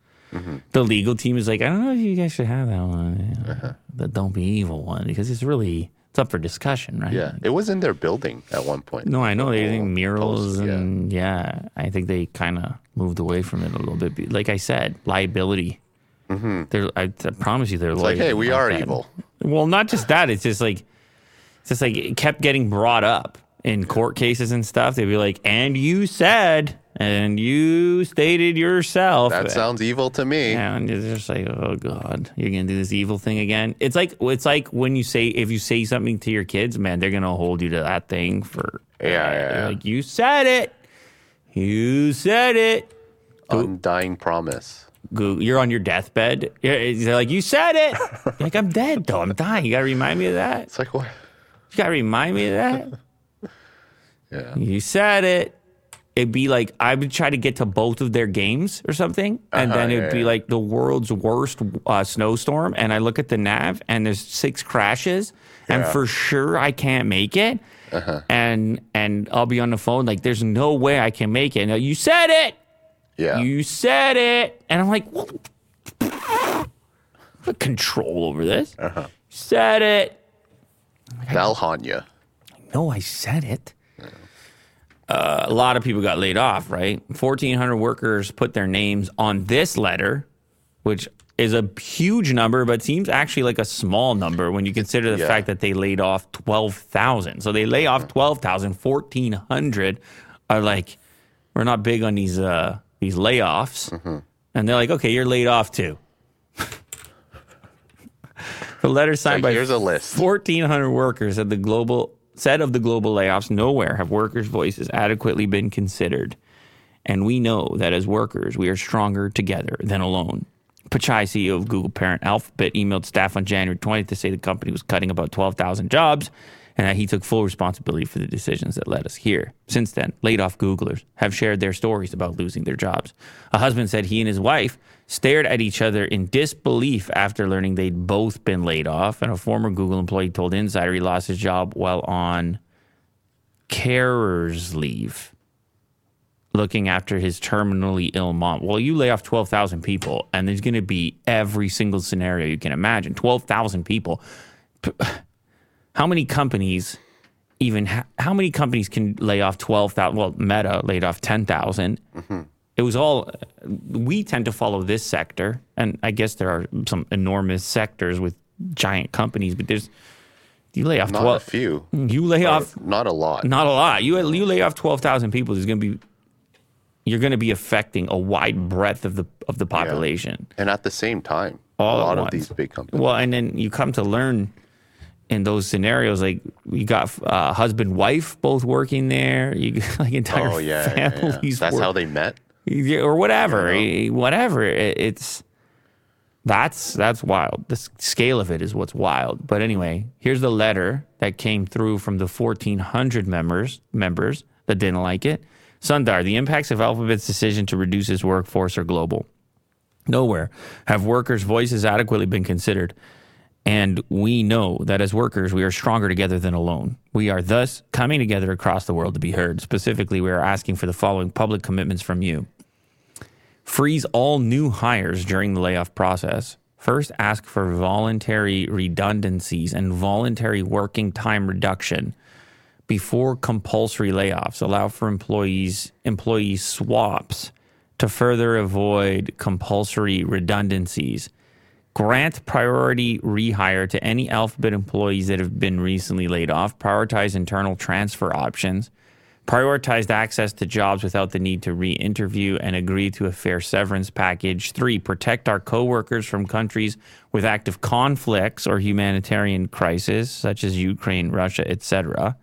The legal team is like, I don't know if you guys should have that one, the don't be evil one, because it's up for discussion, right? Yeah, it was in their building at one point. No, I know. They did murals and I think they kind of moved away from it a little bit. Like I said, liability. I promise you they're like, hey, we are evil. Well, not just that. It's just like, it kept getting brought up in court cases and stuff. They'd be like, and you said, and you stated yourself. That sounds evil to me. And you're just like, oh, God, you're going to do this evil thing again. It's like when you say, if you say something to your kids, man, they're going to hold you to that thing for. Yeah. Like, you said it. You said it. Undying promise. You're on your deathbed. They're like, you said it. You're like, I'm dead, though. I'm dying. You got to remind me of that. It's like, what? You gotta remind me of that. Yeah. You said it. it'd be like I would try to get to both of their games or something, and then it'd be like the world's worst snowstorm, and I look at the nav and there's 6 crashes, and for sure I can't make it, and I'll be on the phone like there's no way I can make it. And you said it, you said it, and I'm like, well, I have control over this. Said it. Like, they'll haunt you. No, I said it. A lot of people got laid off, right? 1,400 workers put their names on this letter, which is a huge number, but seems actually like a small number when you consider the fact that they laid off 12,000. So they lay off 12,000. 1,400 are like, we're not big on these layoffs. And they're like, okay, you're laid off too. The letter signed by 1,400 workers at the global... Said of the global layoffs, nowhere have workers' voices adequately been considered. And we know that as workers, we are stronger together than alone. Pichai, CEO of Google parent Alphabet, emailed staff on January 20th to say the company was cutting about 12,000 jobs and that he took full responsibility for the decisions that led us here. Since then, laid-off Googlers have shared their stories about losing their jobs. A husband said he and his wife stared at each other in disbelief after learning they'd both been laid off, and a former Google employee told Insider he lost his job while on carer's leave, looking after his terminally ill mom. Well, you lay off 12,000 people, and there's going to be every single scenario you can imagine. 12,000 people. How many companies even, how many companies can lay off 12,000? Well, Meta laid off 10,000. It was all, we tend to follow this sector. And I guess there are some enormous sectors with giant companies, but there's, you lay off 12. Not a few. You lay off. Not a lot. Not a lot. You lay off 12,000 people, there's going to be, you're going to be affecting a wide breadth of the population. Yeah. And at the same time, all a lot of these big companies. Well, and then you come to learn in those scenarios, like you got husband, wife, both working there. You like entire families. Yeah. That's how they met, or whatever. Whatever. That's wild. The scale of it is what's wild. But anyway, here's the letter that came through from the 1,400 members that didn't like it. Sundar, the impacts of Alphabet's decision to reduce its workforce are global. Nowhere have workers' voices adequately been considered. And we know that as workers, we are stronger together than alone. We are thus coming together across the world to be heard. Specifically, we are asking for the following public commitments from you. Freeze all new hires during the layoff process. First, ask for voluntary redundancies and voluntary working time reduction before compulsory layoffs. Allow for employee swaps to further avoid compulsory redundancies. Grant priority rehire to any Alphabet employees that have been recently laid off. Prioritize internal transfer options. Prioritize access to jobs without the need to re-interview, and agree to a fair severance package. 3, protect our co-workers from countries with active conflicts or humanitarian crises, such as Ukraine, Russia, etc.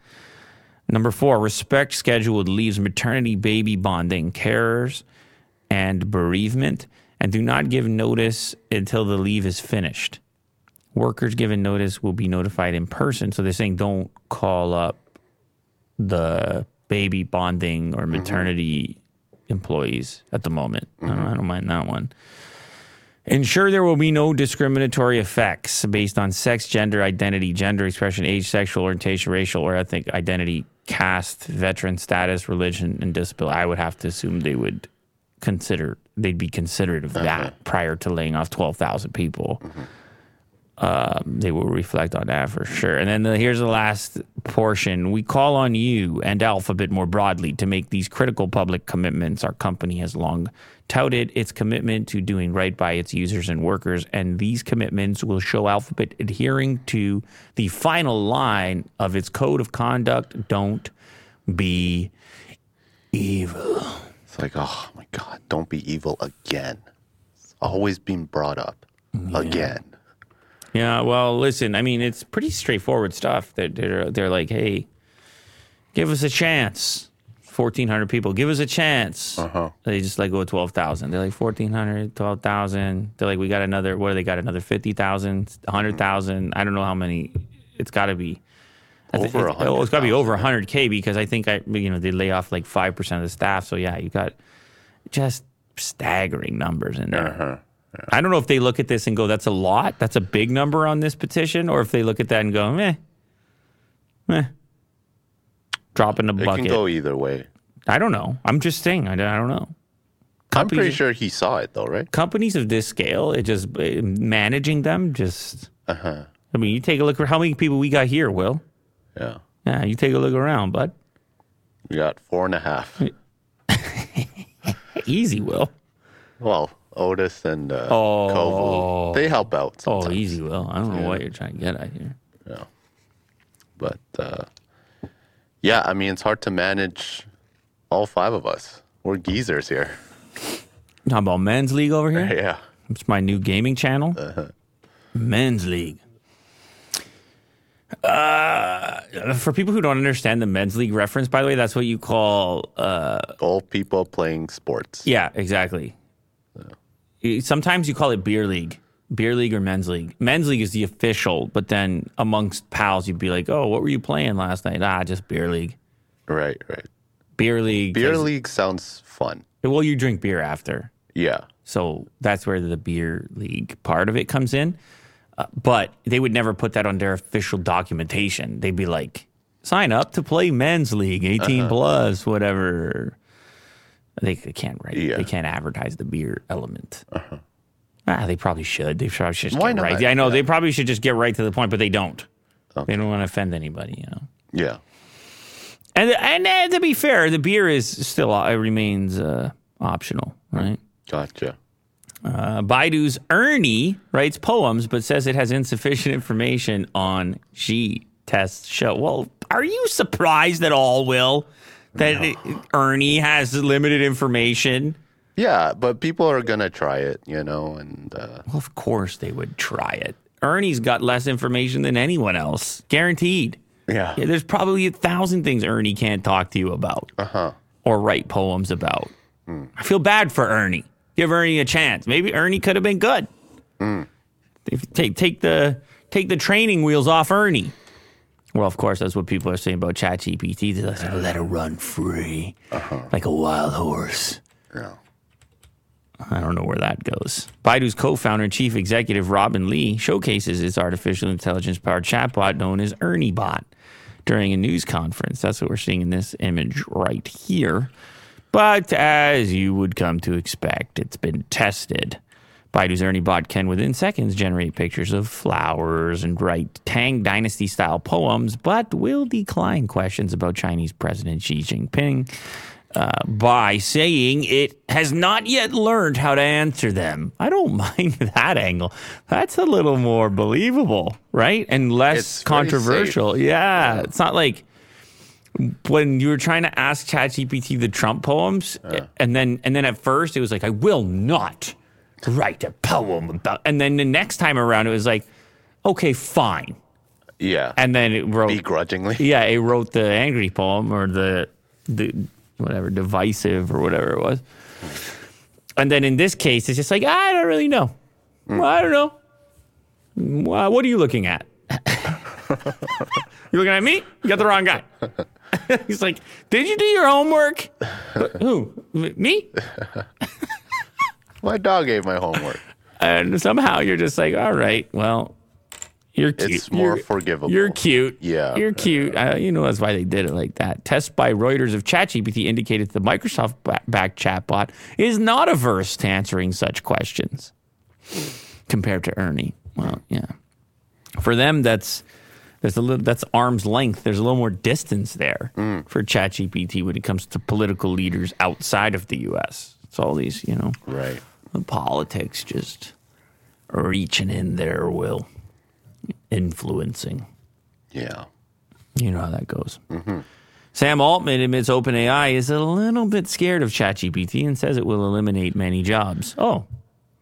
Number 4, respect scheduled leaves, maternity, baby bonding, carers, and bereavement. And do not give notice until the leave is finished. Workers given notice will be notified in person. So they're saying don't call up the baby bonding or maternity employees at the moment. I don't mind that one. Ensure there will be no discriminatory effects based on sex, gender identity, gender expression, age, sexual orientation, racial or ethnic identity, caste, veteran status, religion, and disability. I would have to assume they would consider... They'd be considerate of that prior to laying off 12,000 people. They will reflect on that for sure. And then here's the last portion. We call on you and Alphabet more broadly to make these critical public commitments. Our company has long touted its commitment to doing right by its users and workers, and these commitments will show Alphabet adhering to the final line of its code of conduct. Don't be evil. Like, oh my God, don't be evil again. It's always being brought up again. Yeah, well, listen, I mean, it's pretty straightforward stuff. They're like, hey, give us a chance. 1,400 people, give us a chance. They just like go 12,000. They're like 1,400, 12,000. They're like, we got another, what do they got? Another 50,000, 100,000. I don't know how many. It's got to be. Over 100. Well, it's got to be over 100K because I think they lay off like 5% of the staff. So yeah, you got just staggering numbers in there. Uh-huh. Yeah. I don't know if they look at this and go, "That's a lot. That's a big number on this petition," or if they look at that and go, "Meh, meh." Drop in the bucket. It can go either way. I don't know. I'm just saying. I don't know. I'm pretty sure he saw it though, right? Companies of this scale, managing them, just. Uh huh. I mean, you take a look at how many people we got here, Will. Yeah. Yeah, you take a look around, bud. We got 4.5. Easy, Will. Well, Otis and Koval, they help out sometimes. Oh, easy, Will. I don't know what you're trying to get at here. Yeah. But, I mean, it's hard to manage all five of us. We're geezers here. Talking about Men's League over here? Yeah. It's my new gaming channel. Uh-huh. Men's League. For people who don't understand the Men's League reference, by the way, that's what you call old people playing sports. Yeah, exactly. Yeah. Sometimes you call it beer league or Men's League. Men's League is the official, but then amongst pals, you'd be like, "Oh, what were you playing last night?" Ah, just beer league. Right. Beer league. Beer league sounds fun. Well, you drink beer after. Yeah. So that's where the beer league part of it comes in. But they would never put that on their official documentation. They'd be like, sign up to play Men's League, 18 plus, whatever. They can't write. Yeah. They can't advertise the beer element. Uh-huh. They probably should. They probably should just get right. I know. Yeah. They probably should just get right to the point, but they don't. Okay. They don't want to offend anybody, you know? Yeah. And to be fair, the beer is still, it remains optional, right? Gotcha. Baidu's Ernie writes poems, but says it has insufficient information on Xi test show. Well, are you surprised at all, Will, that Ernie has limited information? Yeah, but people are going to try it, you know, and... Well, of course they would try it. Ernie's got less information than anyone else, guaranteed. Yeah, there's probably 1,000 things Ernie can't talk to you about or write poems about. Mm. I feel bad for Ernie. Give Ernie a chance. Maybe Ernie could have been good. Mm. Take the training wheels off Ernie. Well, of course, that's what people are saying about ChatGPT. They're like, let her run free like a wild horse. Yeah. I don't know where that goes. Baidu's co-founder and chief executive, Robin Lee, showcases its artificial intelligence-powered chatbot known as ErnieBot during a news conference. That's what we're seeing in this image right here. But as you would come to expect, it's been tested. Baidu's ErnieBot can, within seconds, generate pictures of flowers and write Tang Dynasty-style poems, but will decline questions about Chinese President Xi Jinping by saying it has not yet learned how to answer them. I don't mind that angle. That's a little more believable, right? And less controversial. Yeah, it's not like... when you were trying to ask ChatGPT the Trump poems, and then at first it was like, I will not write a poem about... And then the next time around, it was like, okay, fine. Yeah. And then it wrote... begrudgingly. Yeah, it wrote the angry poem or the whatever, divisive or whatever it was. And then in this case, it's just like, I don't really know. Mm. I don't know. Well, what are you looking at? You looking at me? You got the wrong guy. He's like, did you do your homework? Who? Me? My dog gave my homework. And somehow you're just like, all right, well, you're cute. It's more forgivable. You're cute. Yeah. You're cute. You know, that's why they did it like that. Tests by Reuters of ChatGPT indicated the Microsoft-backed chatbot is not averse to answering such questions compared to Ernie. Well, yeah. For them, that's arm's length. There's a little more distance there for ChatGPT when it comes to political leaders outside of the U.S. It's all these, you know, right? The politics just reaching in there, Will, influencing. Yeah, you know how that goes. Mm-hmm. Sam Altman admits OpenAI is a little bit scared of ChatGPT and says it will eliminate many jobs. Oh,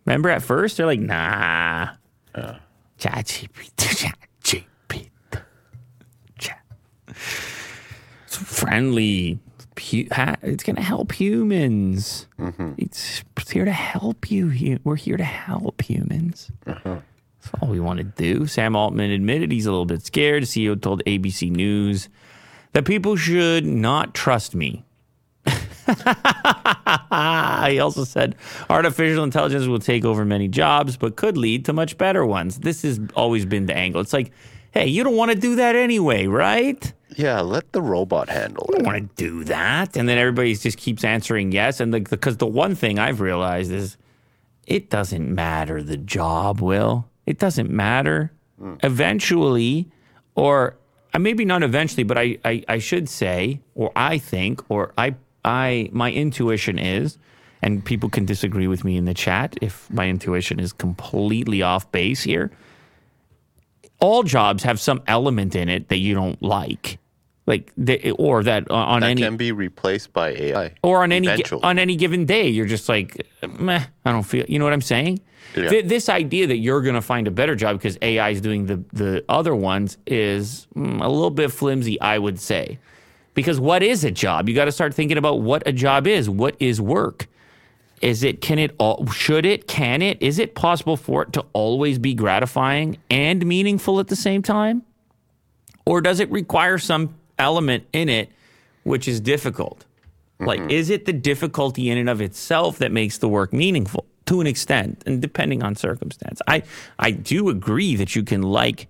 remember at first they're like, nah. ChatGPT. It's friendly. It's going to help humans. Mm-hmm. It's here to help you. We're here to help humans. Uh-huh. That's all we want to do. Sam Altman admitted he's a little bit scared. CEO told ABC News that people should not trust me. He also said artificial intelligence will take over many jobs, but could lead to much better ones. This has always been the angle. It's like, hey, you don't want to do that anyway, right? Yeah, let the robot handle it. You don't want to do that. And then everybody just keeps answering yes. And because the one thing I've realized is it doesn't matter the job, Will. It doesn't matter. Eventually, or maybe not eventually, but I should say, or I think, or I my intuition is, and people can disagree with me in the chat if my intuition is completely off base here. All jobs have some element in it that you don't like, or that on that any can be replaced by AI, or on eventually. On any given day, you're just like, meh, I don't feel. You know what I'm saying? Yeah. This idea that you're going to find a better job because AI is doing the other ones is a little bit flimsy, I would say. Because what is a job? You got to start thinking about what a job is. What is work? Is it, can it, all, should it, can it, is it possible for it to always be gratifying and meaningful at the same time? Or does it require some element in it which is difficult? Mm-hmm. Like, is it the difficulty in and of itself that makes the work meaningful to an extent, and depending on circumstance? I do agree that you can like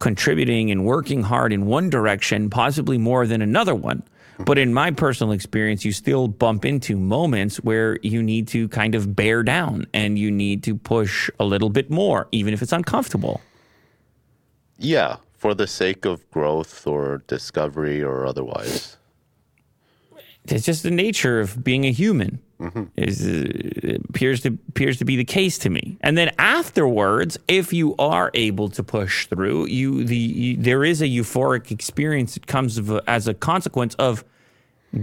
contributing and working hard in one direction possibly more than another one. But in my personal experience, you still bump into moments where you need to kind of bear down and you need to push a little bit more, even if it's uncomfortable. Yeah, for the sake of growth or discovery or otherwise. It's just the nature of being a human. Mm-hmm. It appears to be the case to me. And then afterwards, if you are able to push through, there is a euphoric experience that comes as a consequence of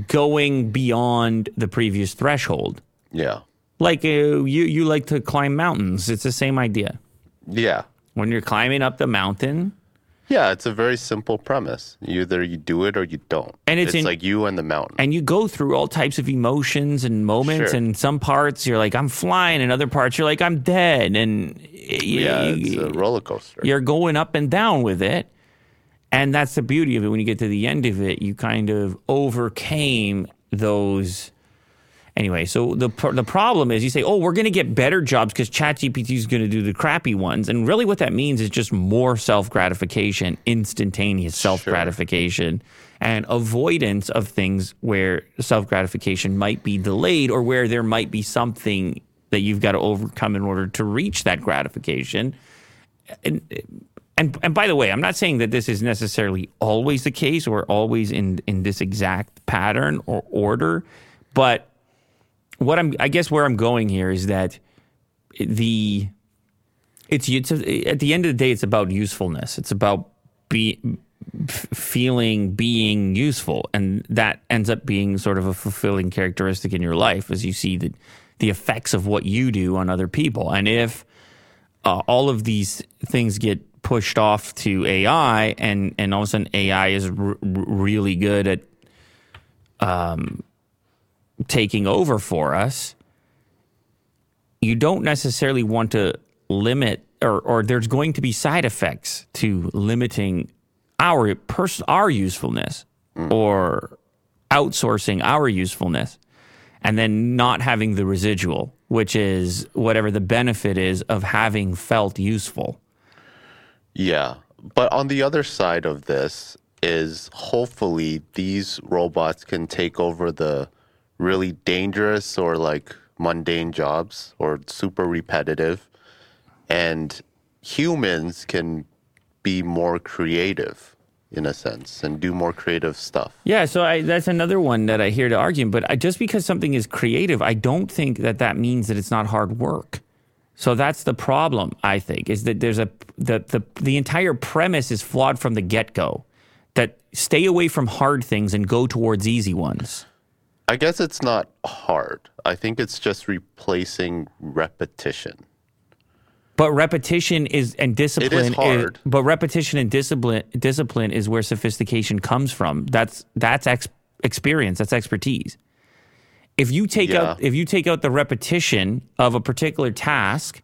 going beyond the previous threshold. Yeah, like you like to climb mountains. It's the same idea. Yeah, when you're climbing up the mountain. Yeah, it's a very simple premise. Either you do it or you don't. And it's like you and the mountain. And you go through all types of emotions and moments. Sure. And some parts you're like, I'm flying. And other parts you're like, I'm dead. And it's a roller coaster. You're going up and down with it. And that's the beauty of it. When you get to the end of it, you kind of overcame those. Anyway, so the problem is you say, oh, we're going to get better jobs because ChatGPT is going to do the crappy ones. And really what that means is just more self-gratification, instantaneous self-gratification, sure, and avoidance of things where self-gratification might be delayed or where there might be something that you've got to overcome in order to reach that gratification. And by the way, I'm not saying that this is necessarily always the case or always in this exact pattern or order, but I guess where I'm going here is that at the end of the day, it's about usefulness. It's about being useful, and that ends up being sort of a fulfilling characteristic in your life as you see the effects of what you do on other people. And if all of these things get pushed off to AI, and all of a sudden AI is really good at taking over for us, you don't necessarily want to limit, or there's going to be side effects to limiting our usefulness or outsourcing our usefulness and then not having the residual, which is whatever the benefit is of having felt useful. Yeah, but on the other side of this is hopefully these robots can take over the really dangerous or like mundane jobs or super repetitive, and humans can be more creative in a sense and do more creative stuff. Yeah, so that's another one that I hear the argument, but just because something is creative, I don't think that means that it's not hard work. So that's the problem, I think, is that there's the entire premise is flawed from the get-go, that stay away from hard things and go towards easy ones. I guess it's not hard. I think it's just replacing repetition. But repetition is and discipline. It is hard. But repetition and discipline is where sophistication comes from. That's experience. That's expertise. If you take out the repetition of a particular task,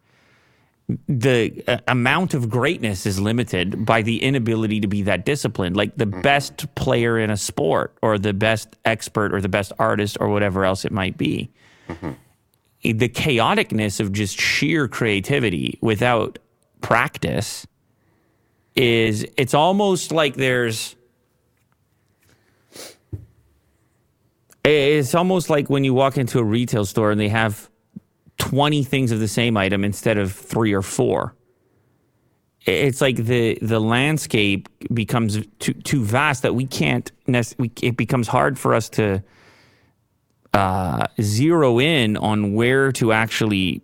the amount of greatness is limited by the inability to be that disciplined. Like the best player in a sport or the best expert or the best artist or whatever else it might be. Mm-hmm. The chaoticness of just sheer creativity without practice is, it's almost like there's, it's almost like when you walk into a retail store and they have 20 things of the same item instead of 3 or 4. It's like the landscape becomes too vast that we can't, it becomes hard for us to zero in on where to actually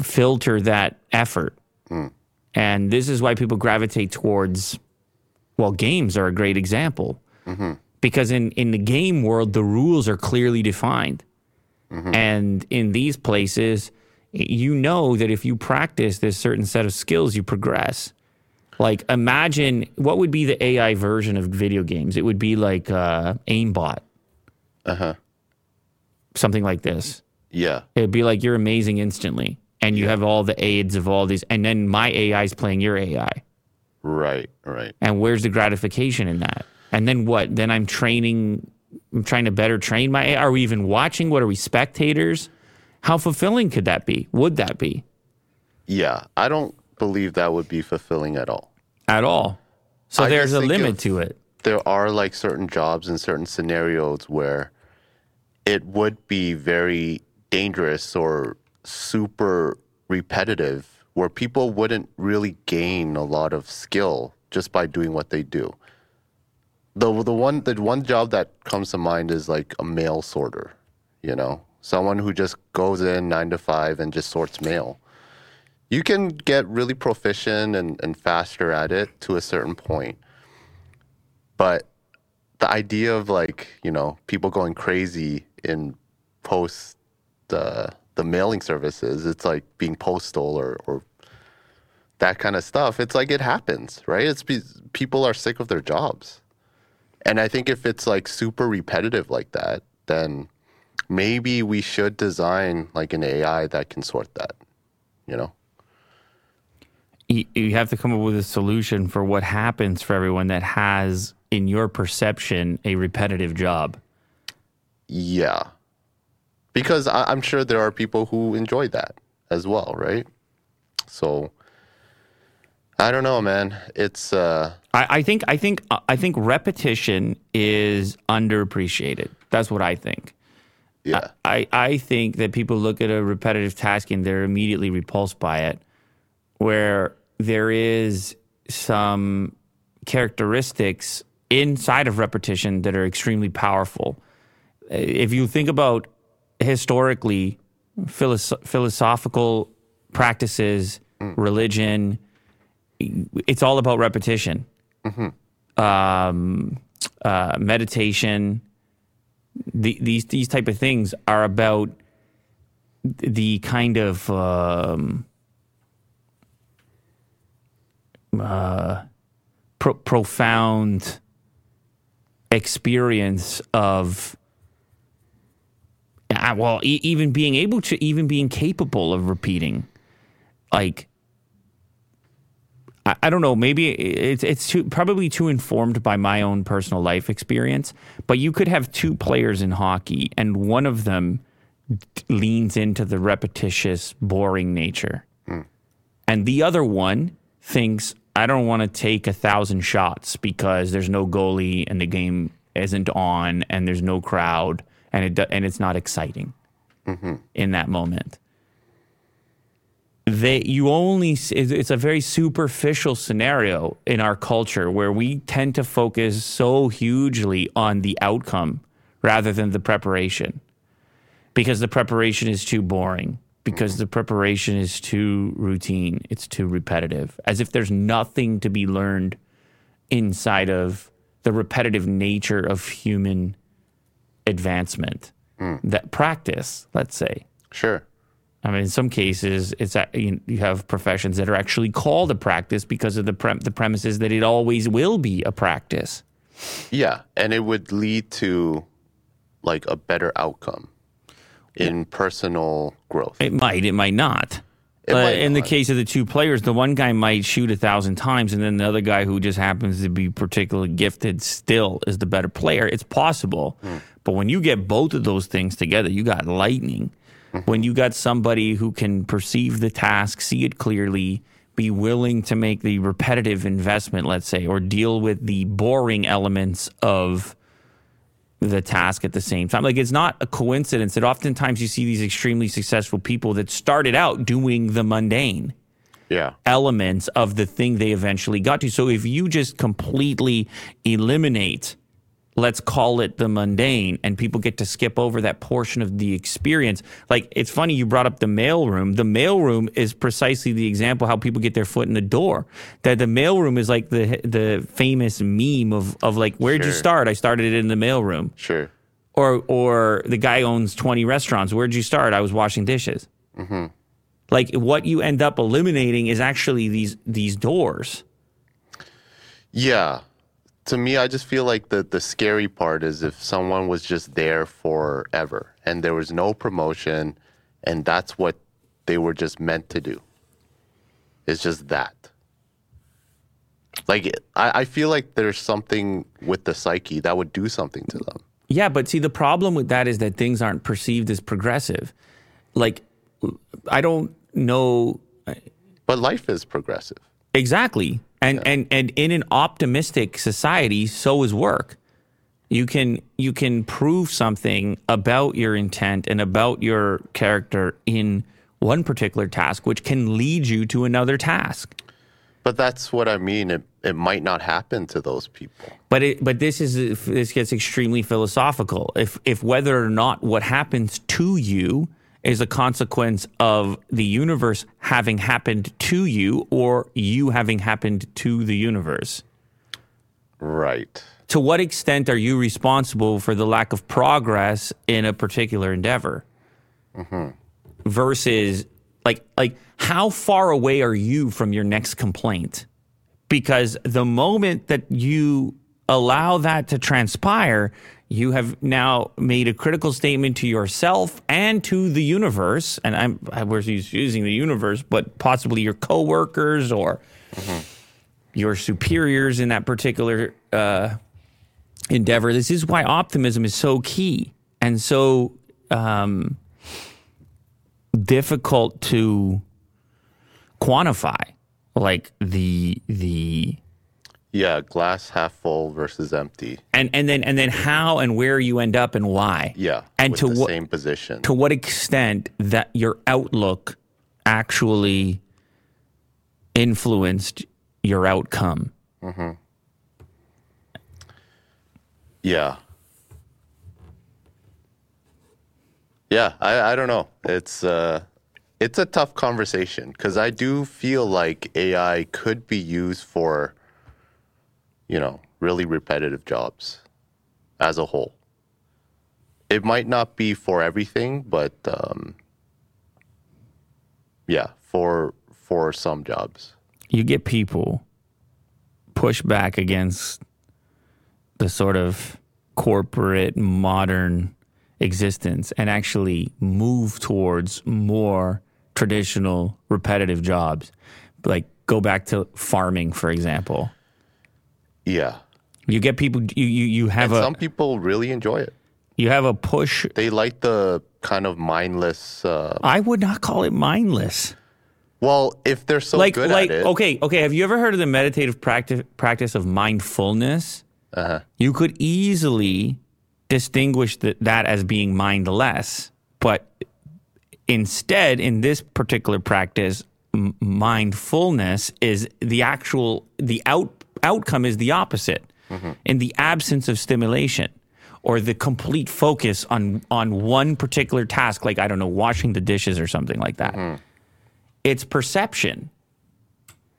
filter that effort. Mm. And this is why people gravitate towards, well, games are a great example. Mm-hmm. Because in the game world, the rules are clearly defined. Mm-hmm. And in these places, you know that if you practice this certain set of skills, you progress. Like, imagine, what would be the AI version of video games? It would be like aimbot. Uh-huh. Something like this. Yeah. It'd be like, you're amazing instantly. And you have all the aids of all these. And then my AI is playing your AI. Right, right. And where's the gratification in that? And then what? Then I'm trying to better train my AI. Are we even watching? What are we, spectators? How fulfilling could that be? Would that be? Yeah, I don't believe that would be fulfilling at all. At all. So there's a limit to it. There are like certain jobs and certain scenarios where it would be very dangerous or super repetitive, where people wouldn't really gain a lot of skill just by doing what they do. The one job that comes to mind is like a mail sorter, you know, someone who just goes in 9 to 5 and just sorts mail. You can get really proficient and faster at it to a certain point. But the idea of like, you know, people going crazy in the mailing services, it's like being postal or that kind of stuff. It's like it happens, right? People are sick of their jobs. And I think if it's like super repetitive like that, then maybe we should design like an AI that can sort that, you know? You have to come up with a solution for what happens for everyone that has, in your perception, a repetitive job. Yeah. Because I'm sure there are people who enjoy that as well, right? So I don't know, man. It's I think repetition is underappreciated. That's what I think. Yeah. I think that people look at a repetitive task and they're immediately repulsed by it, where there is some characteristics inside of repetition that are extremely powerful. If you think about historically philosophical practices, religion, it's all about repetition. Mm-hmm. Meditation, these type of things are about the kind of profound experience of even being able to, even being capable of repeating, like. I don't know, maybe it's probably too informed by my own personal life experience, but you could have 2 players in hockey and one of them leans into the repetitious, boring nature. Mm. And the other one thinks, I don't want to take 1,000 shots because there's no goalie and the game isn't on and there's no crowd and it's not exciting in that moment. It's a very superficial scenario in our culture where we tend to focus so hugely on the outcome rather than the preparation, because the preparation is too boring, because the preparation is too routine, it's too repetitive, as if there's nothing to be learned inside of the repetitive nature of human advancement. That practice, let's say. Sure. I mean, in some cases, you have professions that are actually called a practice because of the premises that it always will be a practice. Yeah, and it would lead to, like, a better outcome. in personal growth. It might not. In the case of the two players, the one guy might shoot 1,000 times, and then the other guy who just happens to be particularly gifted still is the better player. It's possible. Mm. But when you get both of those things together, you got lightning. Mm-hmm. When you got somebody who can perceive the task, see it clearly, be willing to make the repetitive investment, let's say, or deal with the boring elements of the task at the same time. Like, it's not a coincidence that oftentimes you see these extremely successful people that started out doing the mundane elements of the thing they eventually got to. So if you just completely eliminate, let's call it the mundane, and people get to skip over that portion of the experience. Like, it's funny you brought up the mailroom. The mailroom is precisely the example how people get their foot in the door. That the mailroom is like the famous meme of like, where'd you start? I started in the mailroom. Sure. Or the guy owns 20 restaurants. Where'd you start? I was washing dishes. Mm-hmm. Like, what you end up eliminating is actually these doors. Yeah. To me, I just feel like the scary part is if someone was just there forever and there was no promotion and that's what they were just meant to do. It's just that. Like, I feel like there's something with the psyche that would do something to them. Yeah, but see, the problem with that is that things aren't perceived as progressive. Like, I don't know. But life is progressive. Exactly. And in an optimistic society, so is work. You can prove something about your intent and about your character in one particular task, which can lead you to another task. But that's what I mean. It might not happen to those people. But this gets extremely philosophical. If whether or not what happens to you is a consequence of the universe having happened to you or you having happened to the universe. Right. To what extent are you responsible for the lack of progress in a particular endeavor? Mm-hmm. Versus, like how far away are you from your next complaint? Because the moment that you allow that to transpire, you have now made a critical statement to yourself and to the universe, and we're using the universe, but possibly your coworkers or mm-hmm. your superiors in that particular endeavor. This is why optimism is so key and so difficult to quantify, like the yeah, glass half full versus empty. And then how and where you end up and why. Yeah, and with the same position. To what extent that your outlook actually influenced your outcome. Mm-hmm. Yeah. Yeah, I don't know. It's a tough conversation because I do feel like AI could be used for, you know, really repetitive jobs as a whole. It might not be for everything, but for some jobs. You get people push back against the sort of corporate modern existence and actually move towards more traditional repetitive jobs. Like, go back to farming, for example. Yeah. You get people, you have and some people really enjoy it. You have a push. They like the kind of mindless. I would not call it mindless. Well, if they're so good at it. Okay. Have you ever heard of the meditative practice of mindfulness? Uh-huh. You could easily distinguish that as being mindless. But instead, in this particular practice, mindfulness is the actual, the outcome is the opposite. Mm-hmm. In the absence of stimulation or the complete focus on one particular task, like, I don't know, washing the dishes or something like that. Mm-hmm. It's perception.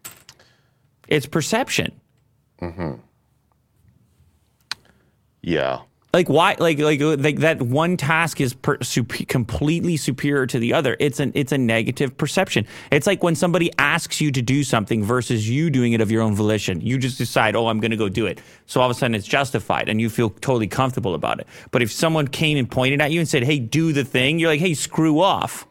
Mm-hmm. Yeah. Like why? Like that one task is completely superior to the other. It's a negative perception. It's like when somebody asks you to do something versus you doing it of your own volition. You just decide, oh, I'm going to go do it. So all of a sudden it's justified and you feel totally comfortable about it. But if someone came and pointed at you and said, hey, do the thing, you're like, hey, screw off.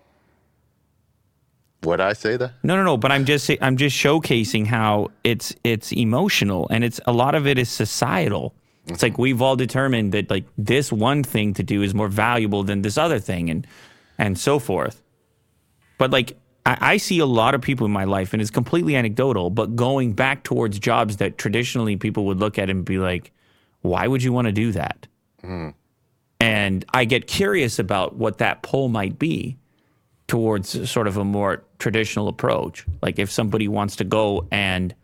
Would I say that? No. But I'm just showcasing how it's emotional and it's a lot of it is societal. It's like we've all determined that like this one thing to do is more valuable than this other thing and so forth. But like I see a lot of people in my life, and it's completely anecdotal, but going back towards jobs that traditionally people would look at and be like, why would you want to do that? Mm. And I get curious about what that pull might be towards sort of a more traditional approach. Like if somebody wants to go and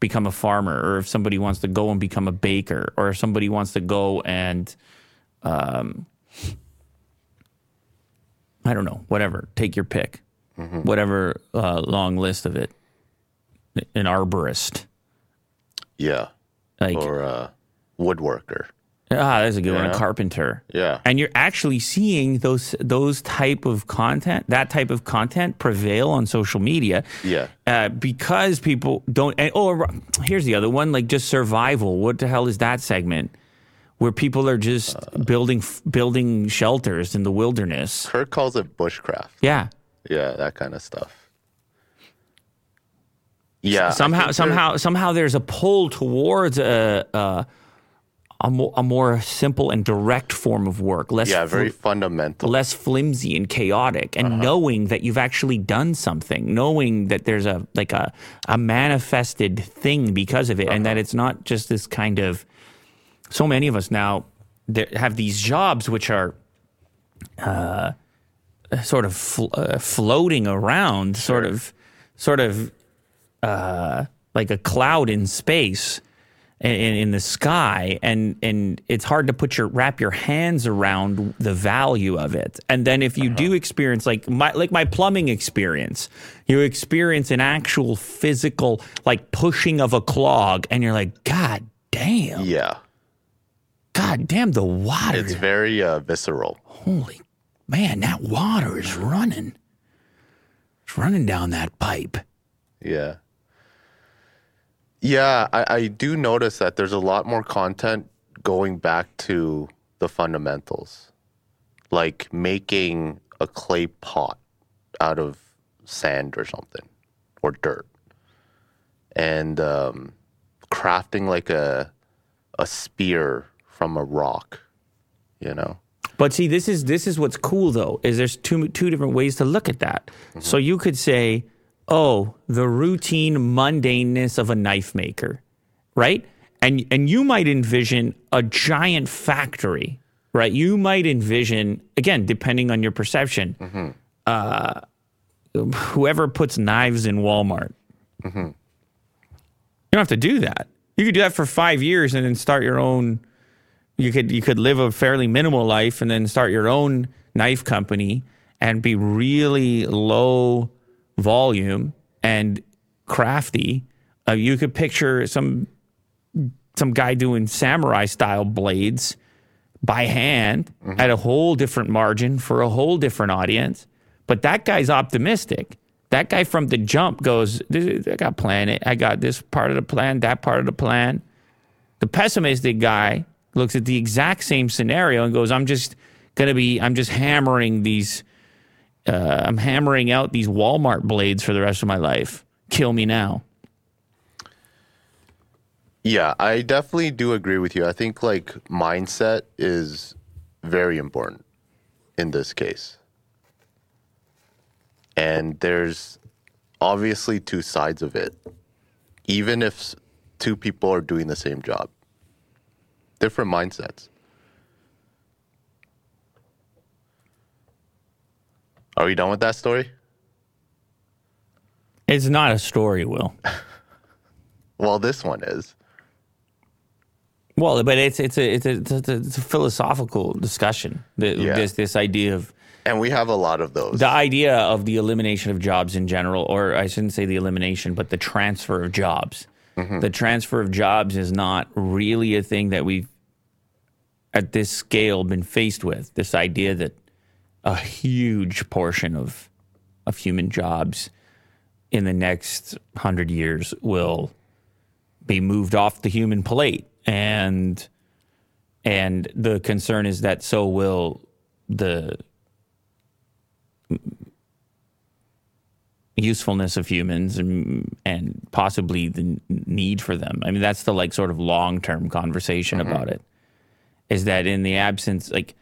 become a farmer, or if somebody wants to go and become a baker, or if somebody wants to go and I don't know, whatever, take your pick, whatever long list of it, an arborist, or a woodworker, that's a good one, a carpenter, and you're actually seeing that type of content prevail on social media, because people don't. Here's the other one, like just survival. What the hell is that segment where people are just building shelters in the wilderness? Kirk calls it bushcraft. Yeah, that kind of stuff. Yeah, somehow there's a pull towards a more simple and direct form of work, very fundamental, less flimsy and chaotic, and knowing that you've actually done something, knowing that there's a manifested thing because of it, and that it's not just this kind of. So many of us now have these jobs which are sort of floating around, sort of like a cloud in space. In the sky, and it's hard to wrap your hands around the value of it. And then if you do experience like my plumbing experience, you experience an actual physical like pushing of a clog, and you're like, God damn, God damn, the water. It's very visceral. Holy man, that water is running. It's running down that pipe. Yeah. Yeah, I do notice that there's a lot more content going back to the fundamentals, like making a clay pot out of sand or something, or dirt, and crafting like a spear from a rock, you know? But see, this is what's cool, though, is there's two different ways to look at that. Mm-hmm. So you could say, oh, the routine mundaneness of a knife maker, right? And you might envision a giant factory, right? You might envision, again, depending on your perception, whoever puts knives in Walmart. You don't have to do that. You could do that for 5 years and then start your own. You could live a fairly minimal life and then start your own knife company and be really low volume and crafty. You could picture some guy doing samurai style blades by hand at a whole different margin for a whole different audience. But that guy's optimistic. That guy from the jump goes, I got planet. I got this part of the plan, that part of the plan. The pessimistic guy looks at the exact same scenario and goes, I'm just hammering these. I'm hammering out these Walmart blades for the rest of my life. Kill me now. Yeah, I definitely do agree with you. I think like mindset is very important in this case. And there's obviously two sides of it. Even if two people are doing the same job. Different mindsets. Are we done with that story? It's not a story, Will. Well, this one is. Well, but it's a philosophical discussion. This idea of, and we have a lot of those. The idea of the elimination of jobs in general, or I shouldn't say the elimination, but the transfer of jobs. The transfer of jobs is not really a thing that we've at this scale been faced with, this idea that a huge portion of human jobs in the next 100 years will be moved off the human plate. And the concern is that so will the usefulness of humans and possibly the need for them. I mean, that's the like sort of long-term conversation mm-hmm. about it, is that in the absence, like,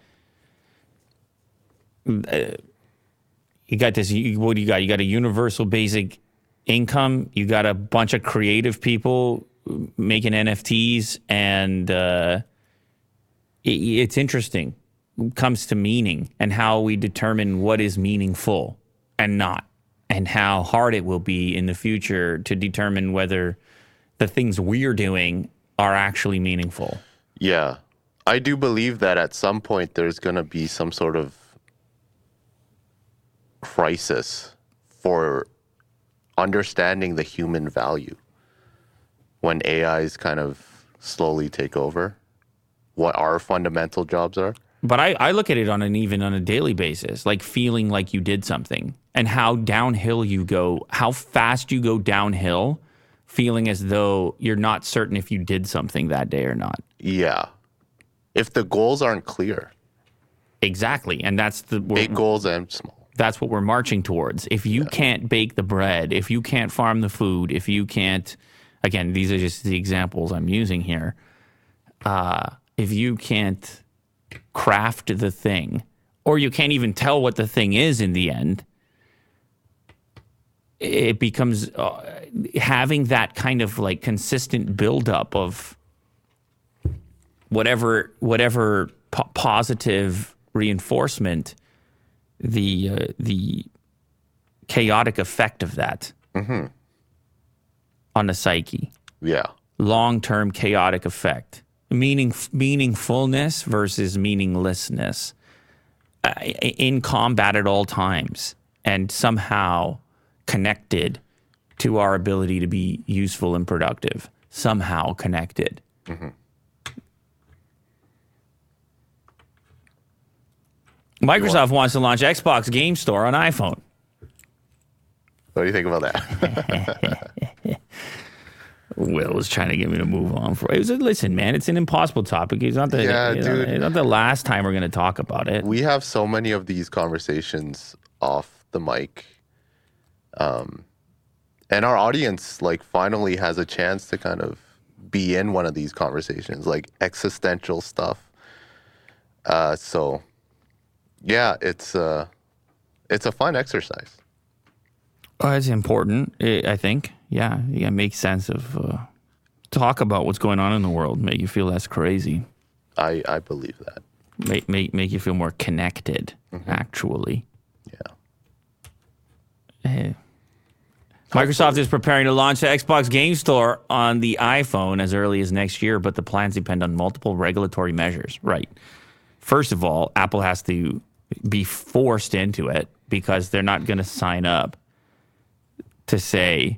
you got this, what do you got? You got a universal basic income. You got a bunch of creative people making NFTs, and it's interesting. It comes to meaning and how we determine what is meaningful and not, and how hard it will be in the future to determine whether the things we're doing are actually meaningful. Yeah. I do believe that at some point there's going to be some sort of crisis for understanding the human value when AIs kind of slowly take over what our fundamental jobs are. But I look at it on a daily basis, like feeling like you did something and how downhill you go, how fast you go downhill, feeling as though you're not certain if you did something that day or not. Yeah. If the goals aren't clear. Exactly. And that's the big goals and small. That's what we're marching towards. If you can't bake the bread, if you can't farm the food, if you can't, again, these are just the examples I'm using here. If you can't craft the thing, or you can't even tell what the thing is in the end, it becomes having that kind of like consistent buildup of whatever positive reinforcement, the chaotic effect of that mm-hmm. on the psyche. Yeah. Long-term chaotic effect. Meaningfulness versus meaninglessness in combat at all times, and somehow connected to our ability to be useful and productive. Somehow connected. Mm-hmm. Microsoft wants to launch Xbox Game Store on iPhone. What do you think about that? Will is trying to get me to move on for it. Listen, man, it's an impossible topic. It's not the it's not the last time we're going to talk about it. We have so many of these conversations off the mic, and our audience like finally has a chance to kind of be in one of these conversations, like existential stuff. So. Yeah, it's a fun exercise. Oh, it's important, I think. Yeah, you gotta make sense of talk about what's going on in the world. Make you feel less crazy. I believe that. Make you feel more connected. Mm-hmm. Actually. Yeah. Microsoft is preparing to launch the Xbox Game Store on the iPhone as early as next year, but the plans depend on multiple regulatory measures. Right. First of all, Apple has to be forced into it because they're not going to sign up to say,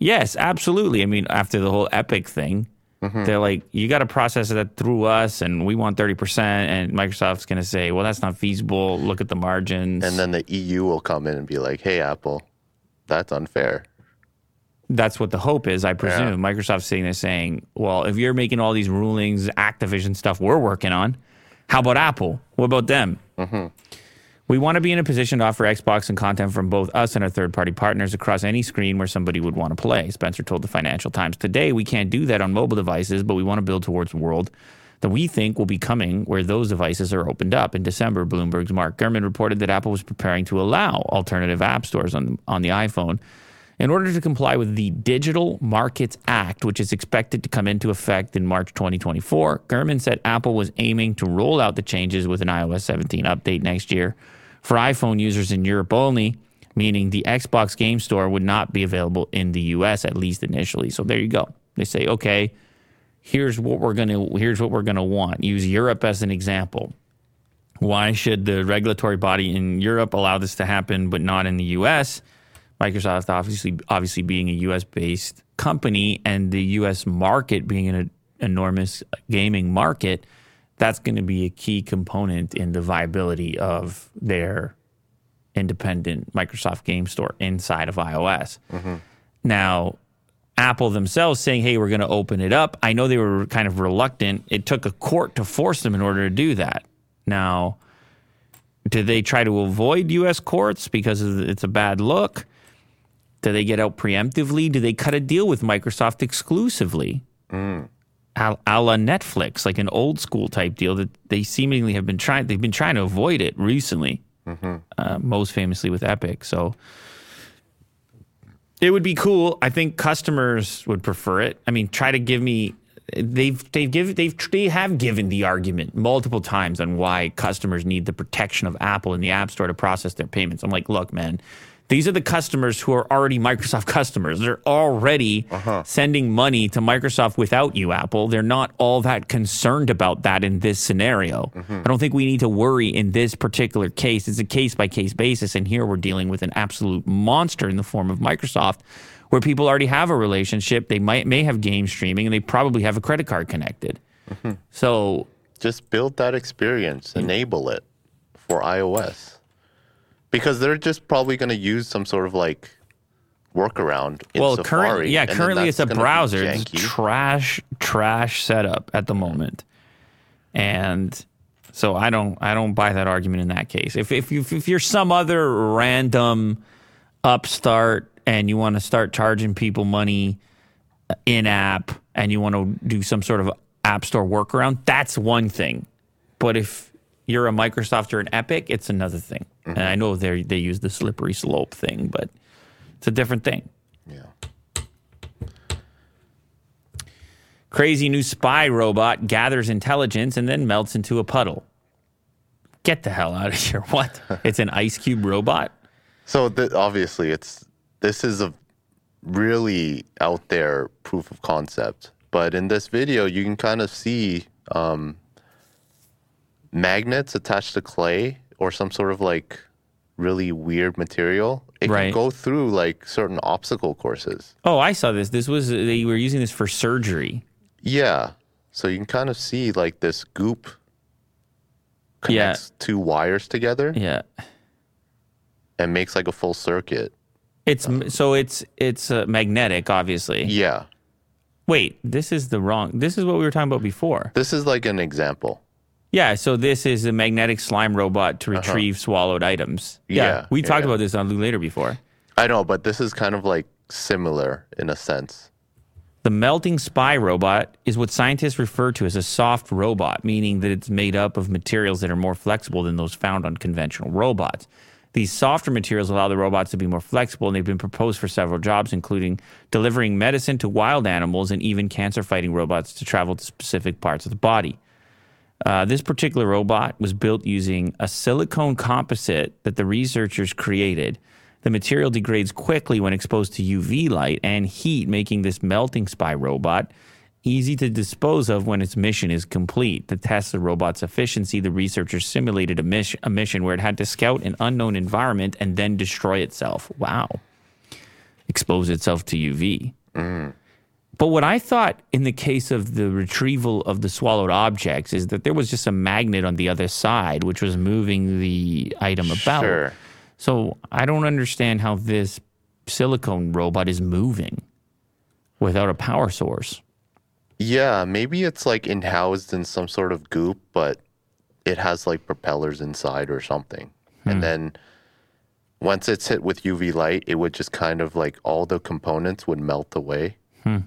yes, absolutely. I mean, after the whole Epic thing, mm-hmm. they're like, you got to process that through us and we want 30%. And Microsoft's going to say, well, that's not feasible. Look at the margins. And then the EU will come in and be like, hey, Apple, that's unfair. That's what the hope is, I presume. Yeah. Microsoft's sitting there saying, well, if you're making all these rulings, Activision stuff we're working on, how about Apple? What about them? Mm-hmm. We want to be in a position to offer Xbox and content from both us and our third-party partners across any screen where somebody would want to play, Spencer told the Financial Times. Today, we can't do that on mobile devices, but we want to build towards a world that we think will be coming where those devices are opened up. In December, Bloomberg's Mark Gurman reported that Apple was preparing to allow alternative app stores on the iPhone in order to comply with the Digital Markets Act, which is expected to come into effect in March 2024, Gurman said Apple was aiming to roll out the changes with an iOS 17 update next year for iPhone users in Europe only, meaning the Xbox Game Store would not be available in the US, at least initially. So there you go. They say, okay, here's what we're gonna want. Use Europe as an example. Why should the regulatory body in Europe allow this to happen but not in the US? Microsoft, obviously being a U.S.-based company and the U.S. market being an enormous gaming market, that's going to be a key component in the viability of their independent Microsoft Game Store inside of iOS. Mm-hmm. Now, Apple themselves saying, hey, we're going to open it up. I know they were kind of reluctant. It took a court to force them in order to do that. Now, did they try to avoid U.S. courts because it's a bad look? Do they get out preemptively? Do they cut a deal with Microsoft exclusively? Mm. A la Netflix, like an old school type deal that they seemingly have been trying. They've been trying to avoid it recently, mm-hmm. Most famously with Epic. So it would be cool. I think customers would prefer it. I mean, try to give me. They have given the argument multiple times on why customers need the protection of Apple and the App Store to process their payments. I'm like, look, man. These are the customers who are already Microsoft customers. They're already sending money to Microsoft without you, Apple. They're not all that concerned about that in this scenario. Mm-hmm. I don't think we need to worry in this particular case. It's a case-by-case basis, and here we're dealing with an absolute monster in the form of Microsoft, where people already have a relationship. They may have game streaming, and they probably have a credit card connected. Mm-hmm. So just build that experience. Enable it for iOS. Because they're just probably going to use some sort of like workaround in Safari. Currently it's a browser. It's trash setup at the moment, and so I don't buy that argument in that case. If you're some other random upstart and you want to start charging people money in app and you want to do some sort of app store workaround, that's one thing. But if you're a Microsoft or an Epic, it's another thing. Mm-hmm. And I know they use the slippery slope thing, but it's a different thing. Yeah. Crazy new spy robot gathers intelligence and then melts into a puddle. Get the hell out of here. What? It's an Ice Cube robot? So obviously this is a really out there proof of concept. But in this video, you can kind of see magnets attached to clay or some sort of like really weird material. It can go through like certain obstacle courses. Oh, I saw this. This was, they were using this for surgery. Yeah. So you can kind of see like this goop connects two wires together. Yeah. And makes like a full circuit. It's so it's magnetic, obviously. Yeah. Wait, this is what we were talking about before. This is like an example. Yeah, so this is a magnetic slime robot to retrieve swallowed items. Yeah, we talked about this on lewlater before. I know, but this is kind of like similar in a sense. The melting spy robot is what scientists refer to as a soft robot, meaning that it's made up of materials that are more flexible than those found on conventional robots. These softer materials allow the robots to be more flexible, and they've been proposed for several jobs, including delivering medicine to wild animals and even cancer-fighting robots to travel to specific parts of the body. This particular robot was built using a silicone composite that the researchers created. The material degrades quickly when exposed to UV light and heat, making this melting spy robot easy to dispose of when its mission is complete. To test the robot's efficiency, the researchers simulated a mission where it had to scout an unknown environment and then destroy itself. Wow. Expose itself to UV. Mm. But what I thought in the case of the retrieval of the swallowed objects is that there was just a magnet on the other side, which was moving the item about. Sure. So I don't understand how this silicone robot is moving without a power source. Yeah, maybe it's like housed in some sort of goop, but it has like propellers inside or something. And then once it's hit with UV light, it would just kind of like all the components would melt away.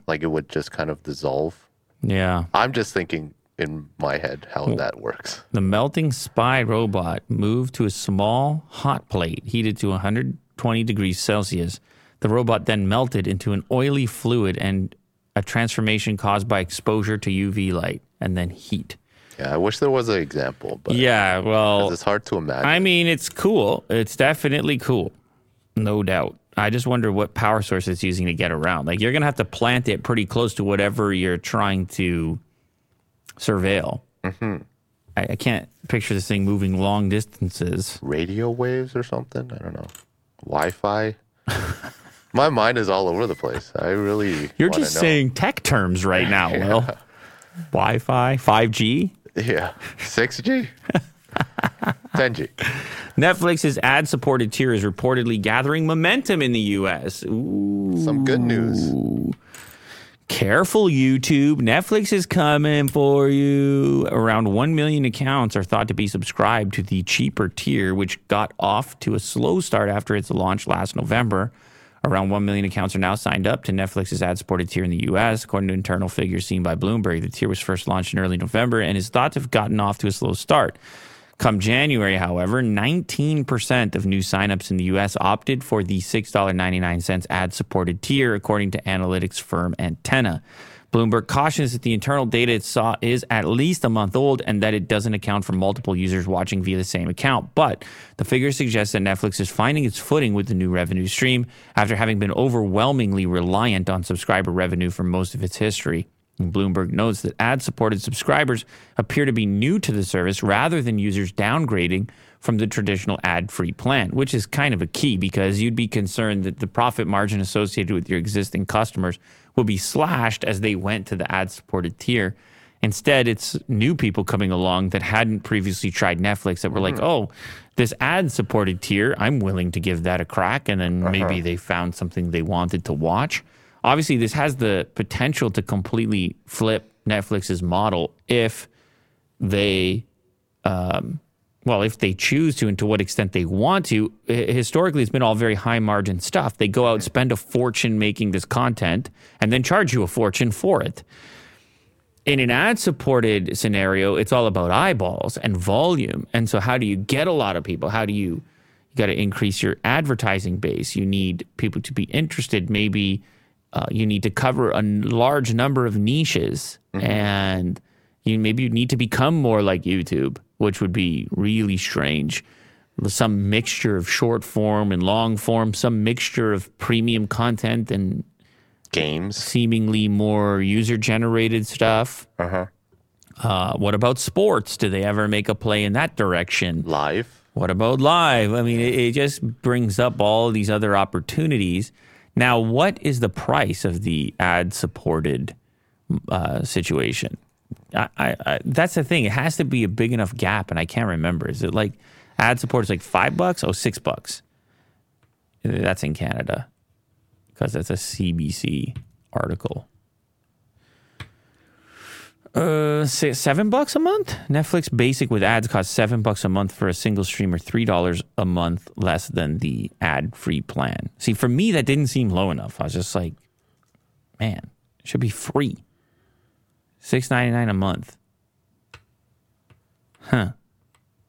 Like it would just kind of dissolve. Yeah. I'm just thinking in my head how that works. The melting spy robot moved to a small hot plate heated to 120 degrees Celsius. The robot then melted into an oily fluid and a transformation caused by exposure to UV light and then heat. Yeah, I wish there was an example. But yeah, well, it's hard to imagine. I mean, it's cool. It's definitely cool. No doubt. I just wonder what power source it's using to get around. Like, you're going to have to plant it pretty close to whatever you're trying to surveil. Mm-hmm. I can't picture this thing moving long distances. Radio waves or something? I don't know. Wi-Fi? My mind is all over the place. I really You're just saying tech terms right now, Will. Wi-Fi? 5G? Yeah. 6G? 10G. Netflix's ad-supported tier is reportedly gathering momentum in the U.S. Ooh. Some good news. Careful, YouTube. Netflix is coming for you. Around 1 million accounts are thought to be subscribed to the cheaper tier, which got off to a slow start after its launch last November. Around 1 million accounts are now signed up to Netflix's ad-supported tier in the U.S. According to internal figures seen by Bloomberg, the tier was first launched in early November and is thought to have gotten off to a slow start. Come January, however, 19% of new signups in the U.S. opted for the $6.99 ad-supported tier, according to analytics firm Antenna. Bloomberg cautions that the internal data it saw is at least a month old and that it doesn't account for multiple users watching via the same account. But the figure suggests that Netflix is finding its footing with the new revenue stream after having been overwhelmingly reliant on subscriber revenue for most of its history. And Bloomberg notes that ad-supported subscribers appear to be new to the service rather than users downgrading from the traditional ad-free plan, which is kind of a key because you'd be concerned that the profit margin associated with your existing customers would be slashed as they went to the ad-supported tier. Instead, it's new people coming along that hadn't previously tried Netflix that were like, oh, this ad-supported tier, I'm willing to give that a crack. And then maybe they found something they wanted to watch. Obviously, this has the potential to completely flip Netflix's model if they, if they choose to and to what extent they want to. Historically, it's been all very high margin stuff. They go out, spend a fortune making this content, and then charge you a fortune for it. In an ad-supported scenario, it's all about eyeballs and volume. And so how do you get a lot of people? How do you got to increase your advertising base? You need people to be interested, maybe... you need to cover a large number of niches, and you need to become more like YouTube, which would be really strange. Some mixture of short form and long form, some mixture of premium content and games, seemingly more user-generated stuff. What about sports? Do they ever make a play in that direction? Live? What about live? I mean, it just brings up all these other opportunities. Now, what is the price of the ad-supported situation? I that's the thing. It has to be a big enough gap, and I can't remember. Is it like ad-support is like $5? Oh, $6. That's in Canada because that's a CBC article. $7 a month? Netflix basic with ads costs $7 a month for a single stream or $3 a month less than the ad-free plan. See, for me, that didn't seem low enough. I was just like, man, it should be free. $6.99 a month. Huh.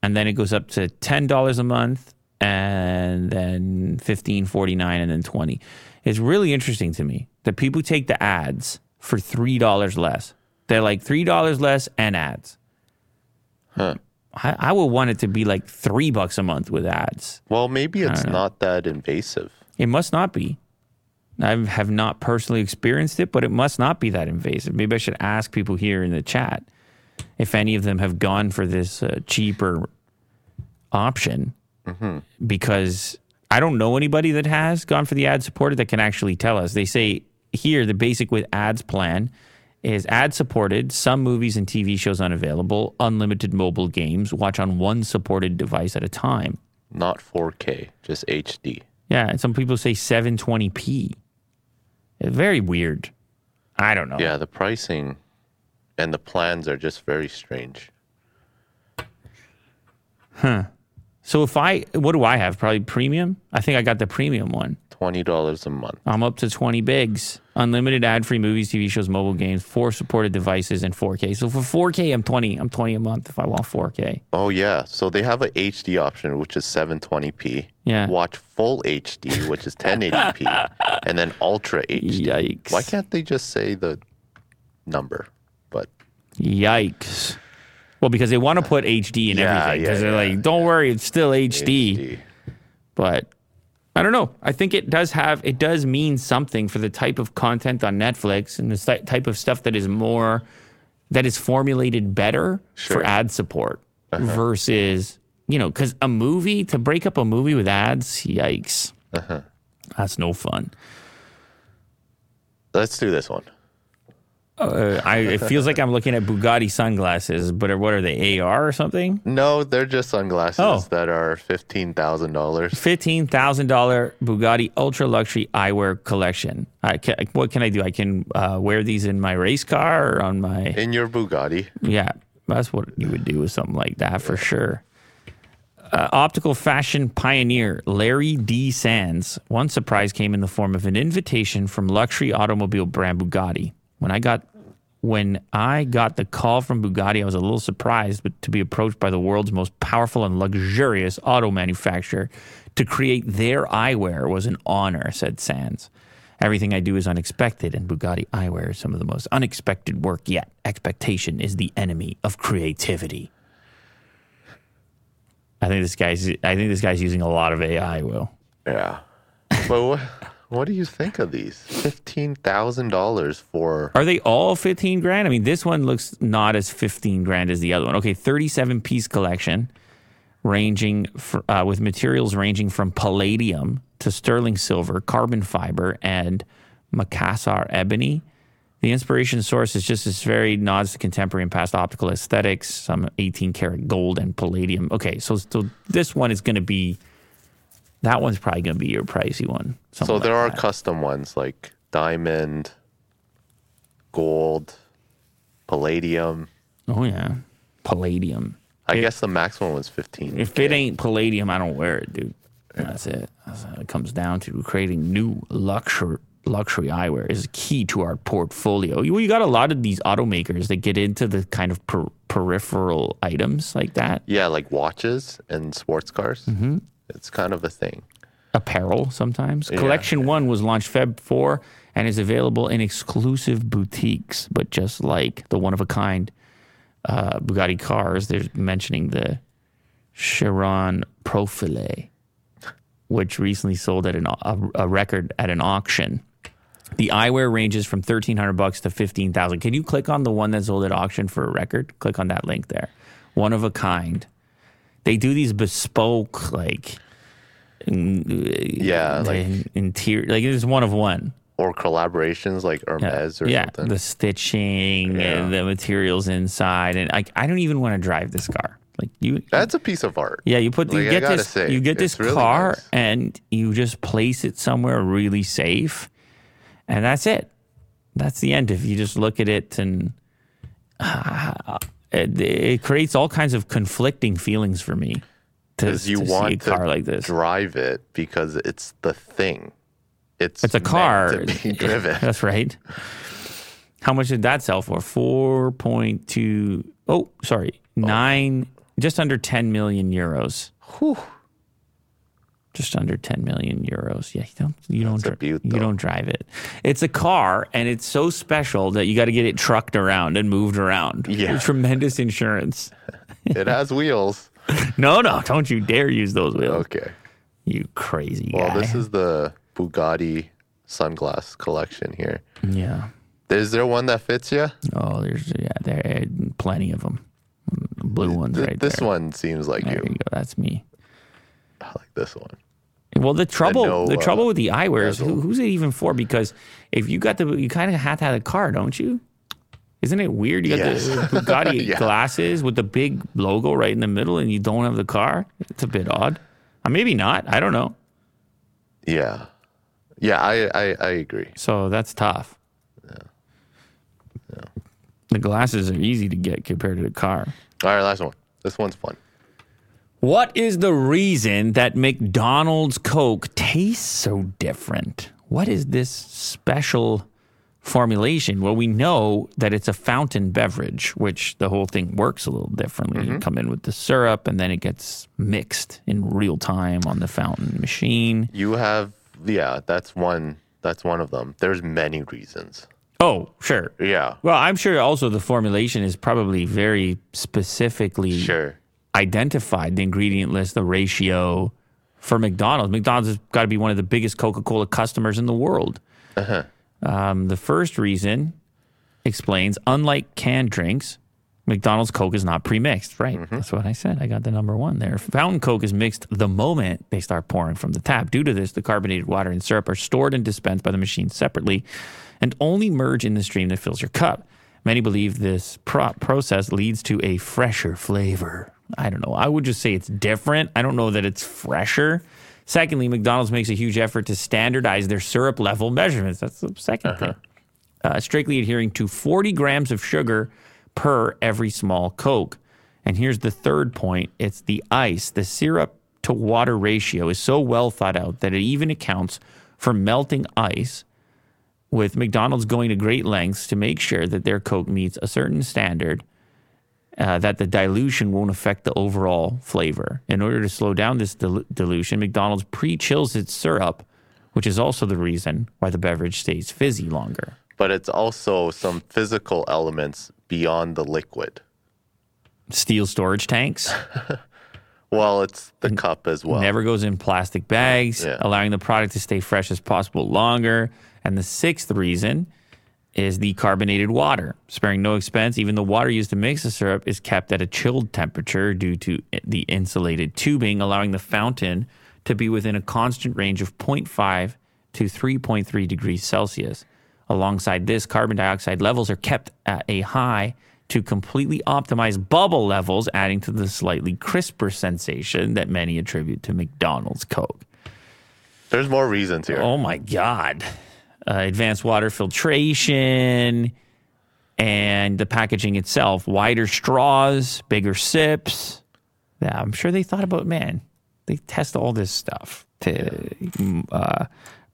And then it goes up to $10 a month and then $15.49 and then $20. It's really interesting to me that people take the ads for $3 less. They're like $3 less and ads. Huh. I would want it to be like $3 a month with ads. Well, maybe it's not that invasive. It must not be. I have not personally experienced it, but it must not be that invasive. Maybe I should ask people here in the chat if any of them have gone for this cheaper option because I don't know anybody that has gone for the ad-supported that can actually tell us. They say here the basic with ads plan is ad-supported, some movies and TV shows unavailable, unlimited mobile games, watch on one supported device at a time. Not 4K, just HD. Yeah, and some people say 720p. It's very weird. I don't know. Yeah, the pricing and the plans are just very strange. Huh. So what do I have? Probably premium? I think I got the premium one. $20 a month. I'm up to 20 bigs. Unlimited ad-free movies, TV shows, mobile games, 4 supported devices, and 4K. So for 4K, I'm 20 a month if I want 4K. Oh, yeah. So they have an HD option, which is 720p. Yeah. Watch full HD, which is 1080p. And then ultra HD. Yikes. Why can't they just say the number? But yikes. Well, because they want to put HD in everything. Because they're like, don't worry, it's still HD. But... I don't know. I think it does mean something for the type of content on Netflix and the type of stuff that is formulated better for ad support versus, because to break up a movie with ads, yikes. That's no fun. Let's do this one. It feels like I'm looking at Bugatti sunglasses, but what are they, AR or something? No, they're just sunglasses that are $15,000. $15,000 Bugatti Ultra Luxury Eyewear Collection. What can I do? I can wear these in my race car or on my... In your Bugatti. Yeah, that's what you would do with something like that for sure. Optical fashion pioneer Larry D. Sands. One surprise came in the form of an invitation from luxury automobile brand Bugatti. When I got the call from Bugatti, I was a little surprised, but to be approached by the world's most powerful and luxurious auto manufacturer to create their eyewear was an honor, said Sands. Everything I do is unexpected, and Bugatti eyewear is some of the most unexpected work yet. Expectation is the enemy of creativity. I think this guy's using a lot of AI, Will. Yeah. But what do you think of these? $15,000 for... Are they all 15 grand? I mean, this one looks not as 15 grand as the other one. Okay, 37-piece collection ranging with materials ranging from palladium to sterling silver, carbon fiber, and Macassar ebony. The inspiration source is just this very nods to contemporary and past optical aesthetics, some 18-karat gold and palladium. Okay, so this one is going to be... That one's probably going to be your pricey one. So there are custom ones like diamond, gold, palladium. Oh, yeah. Palladium. I guess the maximum was 15. If it ain't palladium, I don't wear it, dude. Yeah. That's it. That's what it comes down to. Creating new luxury eyewear is key to our portfolio. You got a lot of these automakers that get into the kind of peripheral items like that. Yeah, like watches and sports cars. Mm-hmm. It's kind of a thing. Apparel sometimes. Yeah. Collection 1 was launched Feb 4 and is available in exclusive boutiques. But just like the one-of-a-kind Bugatti cars, they're mentioning the Chiron Profile, which recently sold at a record at an auction. The eyewear ranges from $1,300 to $15,000. Can you click on the one that sold at auction for a record? Click on that link there. One-of-a-kind. They do these bespoke, like, interior, like it's one of one. Or collaborations like Hermes or something. Yeah, the stitching and the materials inside. And I don't even want to drive this car. Like you, that's a piece of art. Yeah, you get this car and you just place it somewhere really safe. And that's it. That's the end. If you just look at it and... It creates all kinds of conflicting feelings for me to drive it because it's the thing. It's a car to be driven. That's right. How much did that sell for? just under 10 million euros. Whew. Just under 10 million euros. Yeah, you don't drive it. It's a car, and it's so special that you got to get it trucked around and moved around. Yeah. Tremendous insurance. It has wheels. No, don't you dare use those wheels. Okay. You crazy guy. Well, this is the Bugatti sunglass collection here. Yeah. Is there one that fits you? Oh, there are plenty of them. Blue ones right there. This one seems like you. There you go. That's me. I like this one. Well, the trouble with the eyewear is who's it even for? Because if you got you kind of have to have a car, don't you? Isn't it weird? You got the Bugatti glasses with the big logo right in the middle, and you don't have the car. It's a bit odd. Maybe not. I don't know. Yeah, I agree. So that's tough. Yeah. The glasses are easy to get compared to the car. All right, last one. This one's fun. What is the reason that McDonald's Coke tastes so different? What is this special formulation? Well, we know that it's a fountain beverage, which the whole thing works a little differently. Mm-hmm. You come in with the syrup, and then it gets mixed in real time on the fountain machine. You have, that's one. That's one of them. There's many reasons. Oh, sure. Yeah. Well, I'm sure also the formulation is probably very specifically... Sure. Identified the ingredient list, the ratio for McDonald's. McDonald's has got to be one of the biggest Coca-Cola customers in the world. The first reason explains, unlike canned drinks, McDonald's Coke is not pre-mixed, right? Mm-hmm. That's what I said. I got the number one there. Fountain Coke is mixed the moment they start pouring from the tap. Due to this, the carbonated water and syrup are stored and dispensed by the machine separately and only merge in the stream that fills your cup. Many believe this process leads to a fresher flavor. I don't know. I would just say it's different. I don't know that it's fresher. Secondly, McDonald's makes a huge effort to standardize their syrup level measurements. That's the second thing. Strictly adhering to 40 grams of sugar per every small Coke. And here's the third point. It's the ice. The syrup to water ratio is so well thought out that it even accounts for melting ice, with McDonald's going to great lengths to make sure that their Coke meets a certain standard, that the dilution won't affect the overall flavor. In order to slow down this dilution, McDonald's pre-chills its syrup, which is also the reason why the beverage stays fizzy longer. But it's also some physical elements beyond the liquid. Steel storage tanks? Well, it's the cup as well. Never goes in plastic bags, allowing the product to stay fresh as possible longer. And the sixth reason is the carbonated water. Sparing no expense, even the water used to mix the syrup is kept at a chilled temperature due to the insulated tubing, allowing the fountain to be within a constant range of 0.5 to 3.3 degrees Celsius. Alongside this, carbon dioxide levels are kept at a high to completely optimize bubble levels, adding to the slightly crisper sensation that many attribute to McDonald's Coke. There's more reasons here. Oh, my God. Advanced water filtration and the packaging itself. Wider straws, bigger sips. Yeah, I'm sure they thought about, man, they test all this stuff to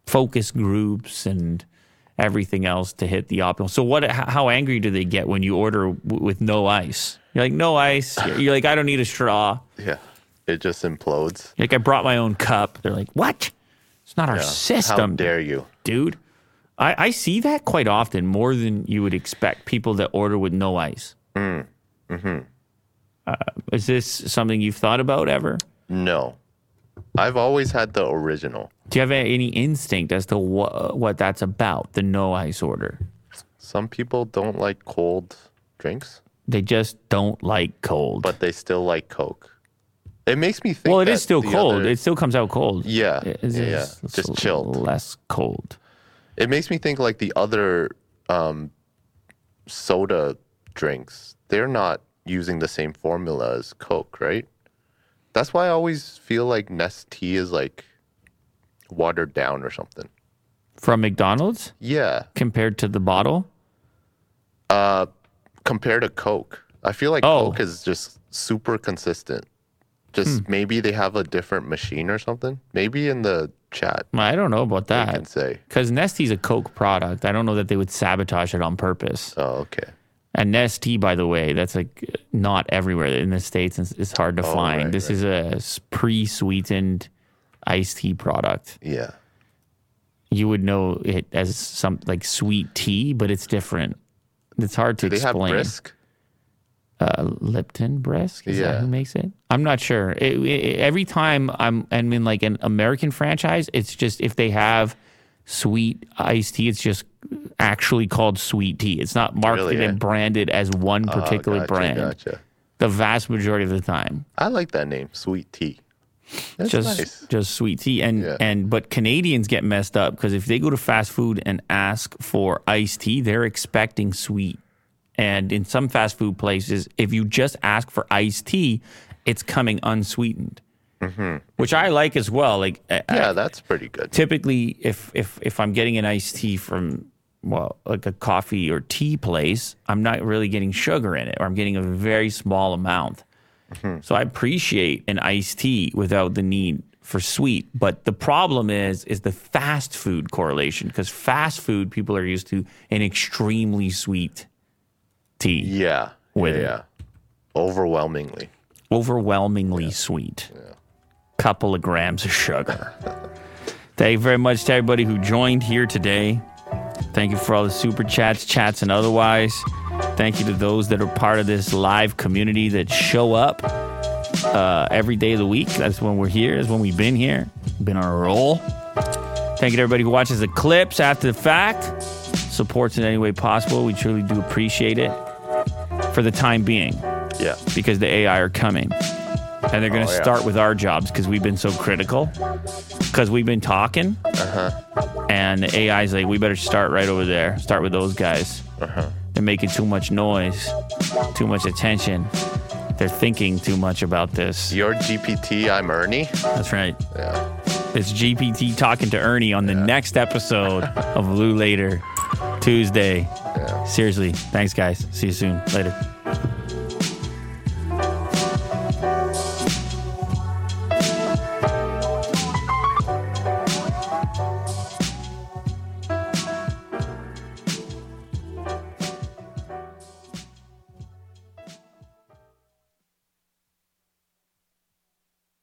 focus groups and everything else to hit the optimal. So what? How angry do they get when you order with no ice? You're like, no ice. You're like, I don't need a straw. Yeah, it just implodes. Like, I brought my own cup. They're like, what? It's not our system. How dare you? Dude, I see that quite often, more than you would expect, people that order with no ice. Is this something you've thought about ever? No. I've always had the original. Do you have any instinct as to what that's about, the no ice order? Some people don't like cold drinks. They just don't like cold. But they still like Coke. It makes me think. Well, it is still cold. It still comes out cold. Yeah. It's just chilled. Less cold. It makes me think like the other soda drinks. They're not using the same formula as Coke, right? That's why I always feel like Nestea is like watered down or something. From McDonald's? Yeah. Compared to the bottle? Compared to Coke. I feel like Coke is just super consistent. Just maybe they have a different machine or something. Maybe in the chat. I don't know about that. I can say. Because Nestea's a Coke product. I don't know that they would sabotage it on purpose. Oh, okay. And Nestea, by the way, that's like not everywhere in the States. It's hard to find. Right, this is a pre-sweetened iced tea product. Yeah. You would know it as some like sweet tea, but it's different. It's hard to explain. Do they have Brisk? Lipton, Brisk, is that who makes it? I'm not sure. Every time I'm in like an American franchise, it's just if they have sweet iced tea, it's just actually called sweet tea. It's not marketed and branded as one particular brand. Gotcha. The vast majority of the time. I like that name, sweet tea. That's nice. Just sweet tea. But Canadians get messed up because if they go to fast food and ask for iced tea, they're expecting sweet. And in some fast food places, if you just ask for iced tea, it's coming unsweetened, which I like as well. Like, that's pretty good. Typically, if I'm getting an iced tea from, like a coffee or tea place, I'm not really getting sugar in it, or I'm getting a very small amount. So I appreciate an iced tea without the need for sweet. But the problem is the fast food correlation, because fast food people are used to an extremely sweet tea. Yeah. Overwhelmingly sweet. Yeah. Couple of grams of sugar. Thank you very much to everybody who joined here today. Thank you for all the super chats, and otherwise. Thank you to those that are part of this live community that show up every day of the week. That's when we're here. That's when we've been here. Been on a roll. Thank you to everybody who watches the clips after the fact. Supports in any way possible. We truly do appreciate it. for the time being. Yeah. Because the AI are coming. And they're going to start with our jobs because we've been so critical. Because we've been talking. Uh-huh. And the AI's like, we better start right over there. Start with those guys. Uh-huh. They're making too much noise, too much attention. They're thinking too much about this. You're GPT, I'm Ernie. That's right. Yeah. It's GPT talking to Ernie on the next episode of Lewlater Tuesday. Yeah. Seriously. Thanks, guys. See you soon. Later.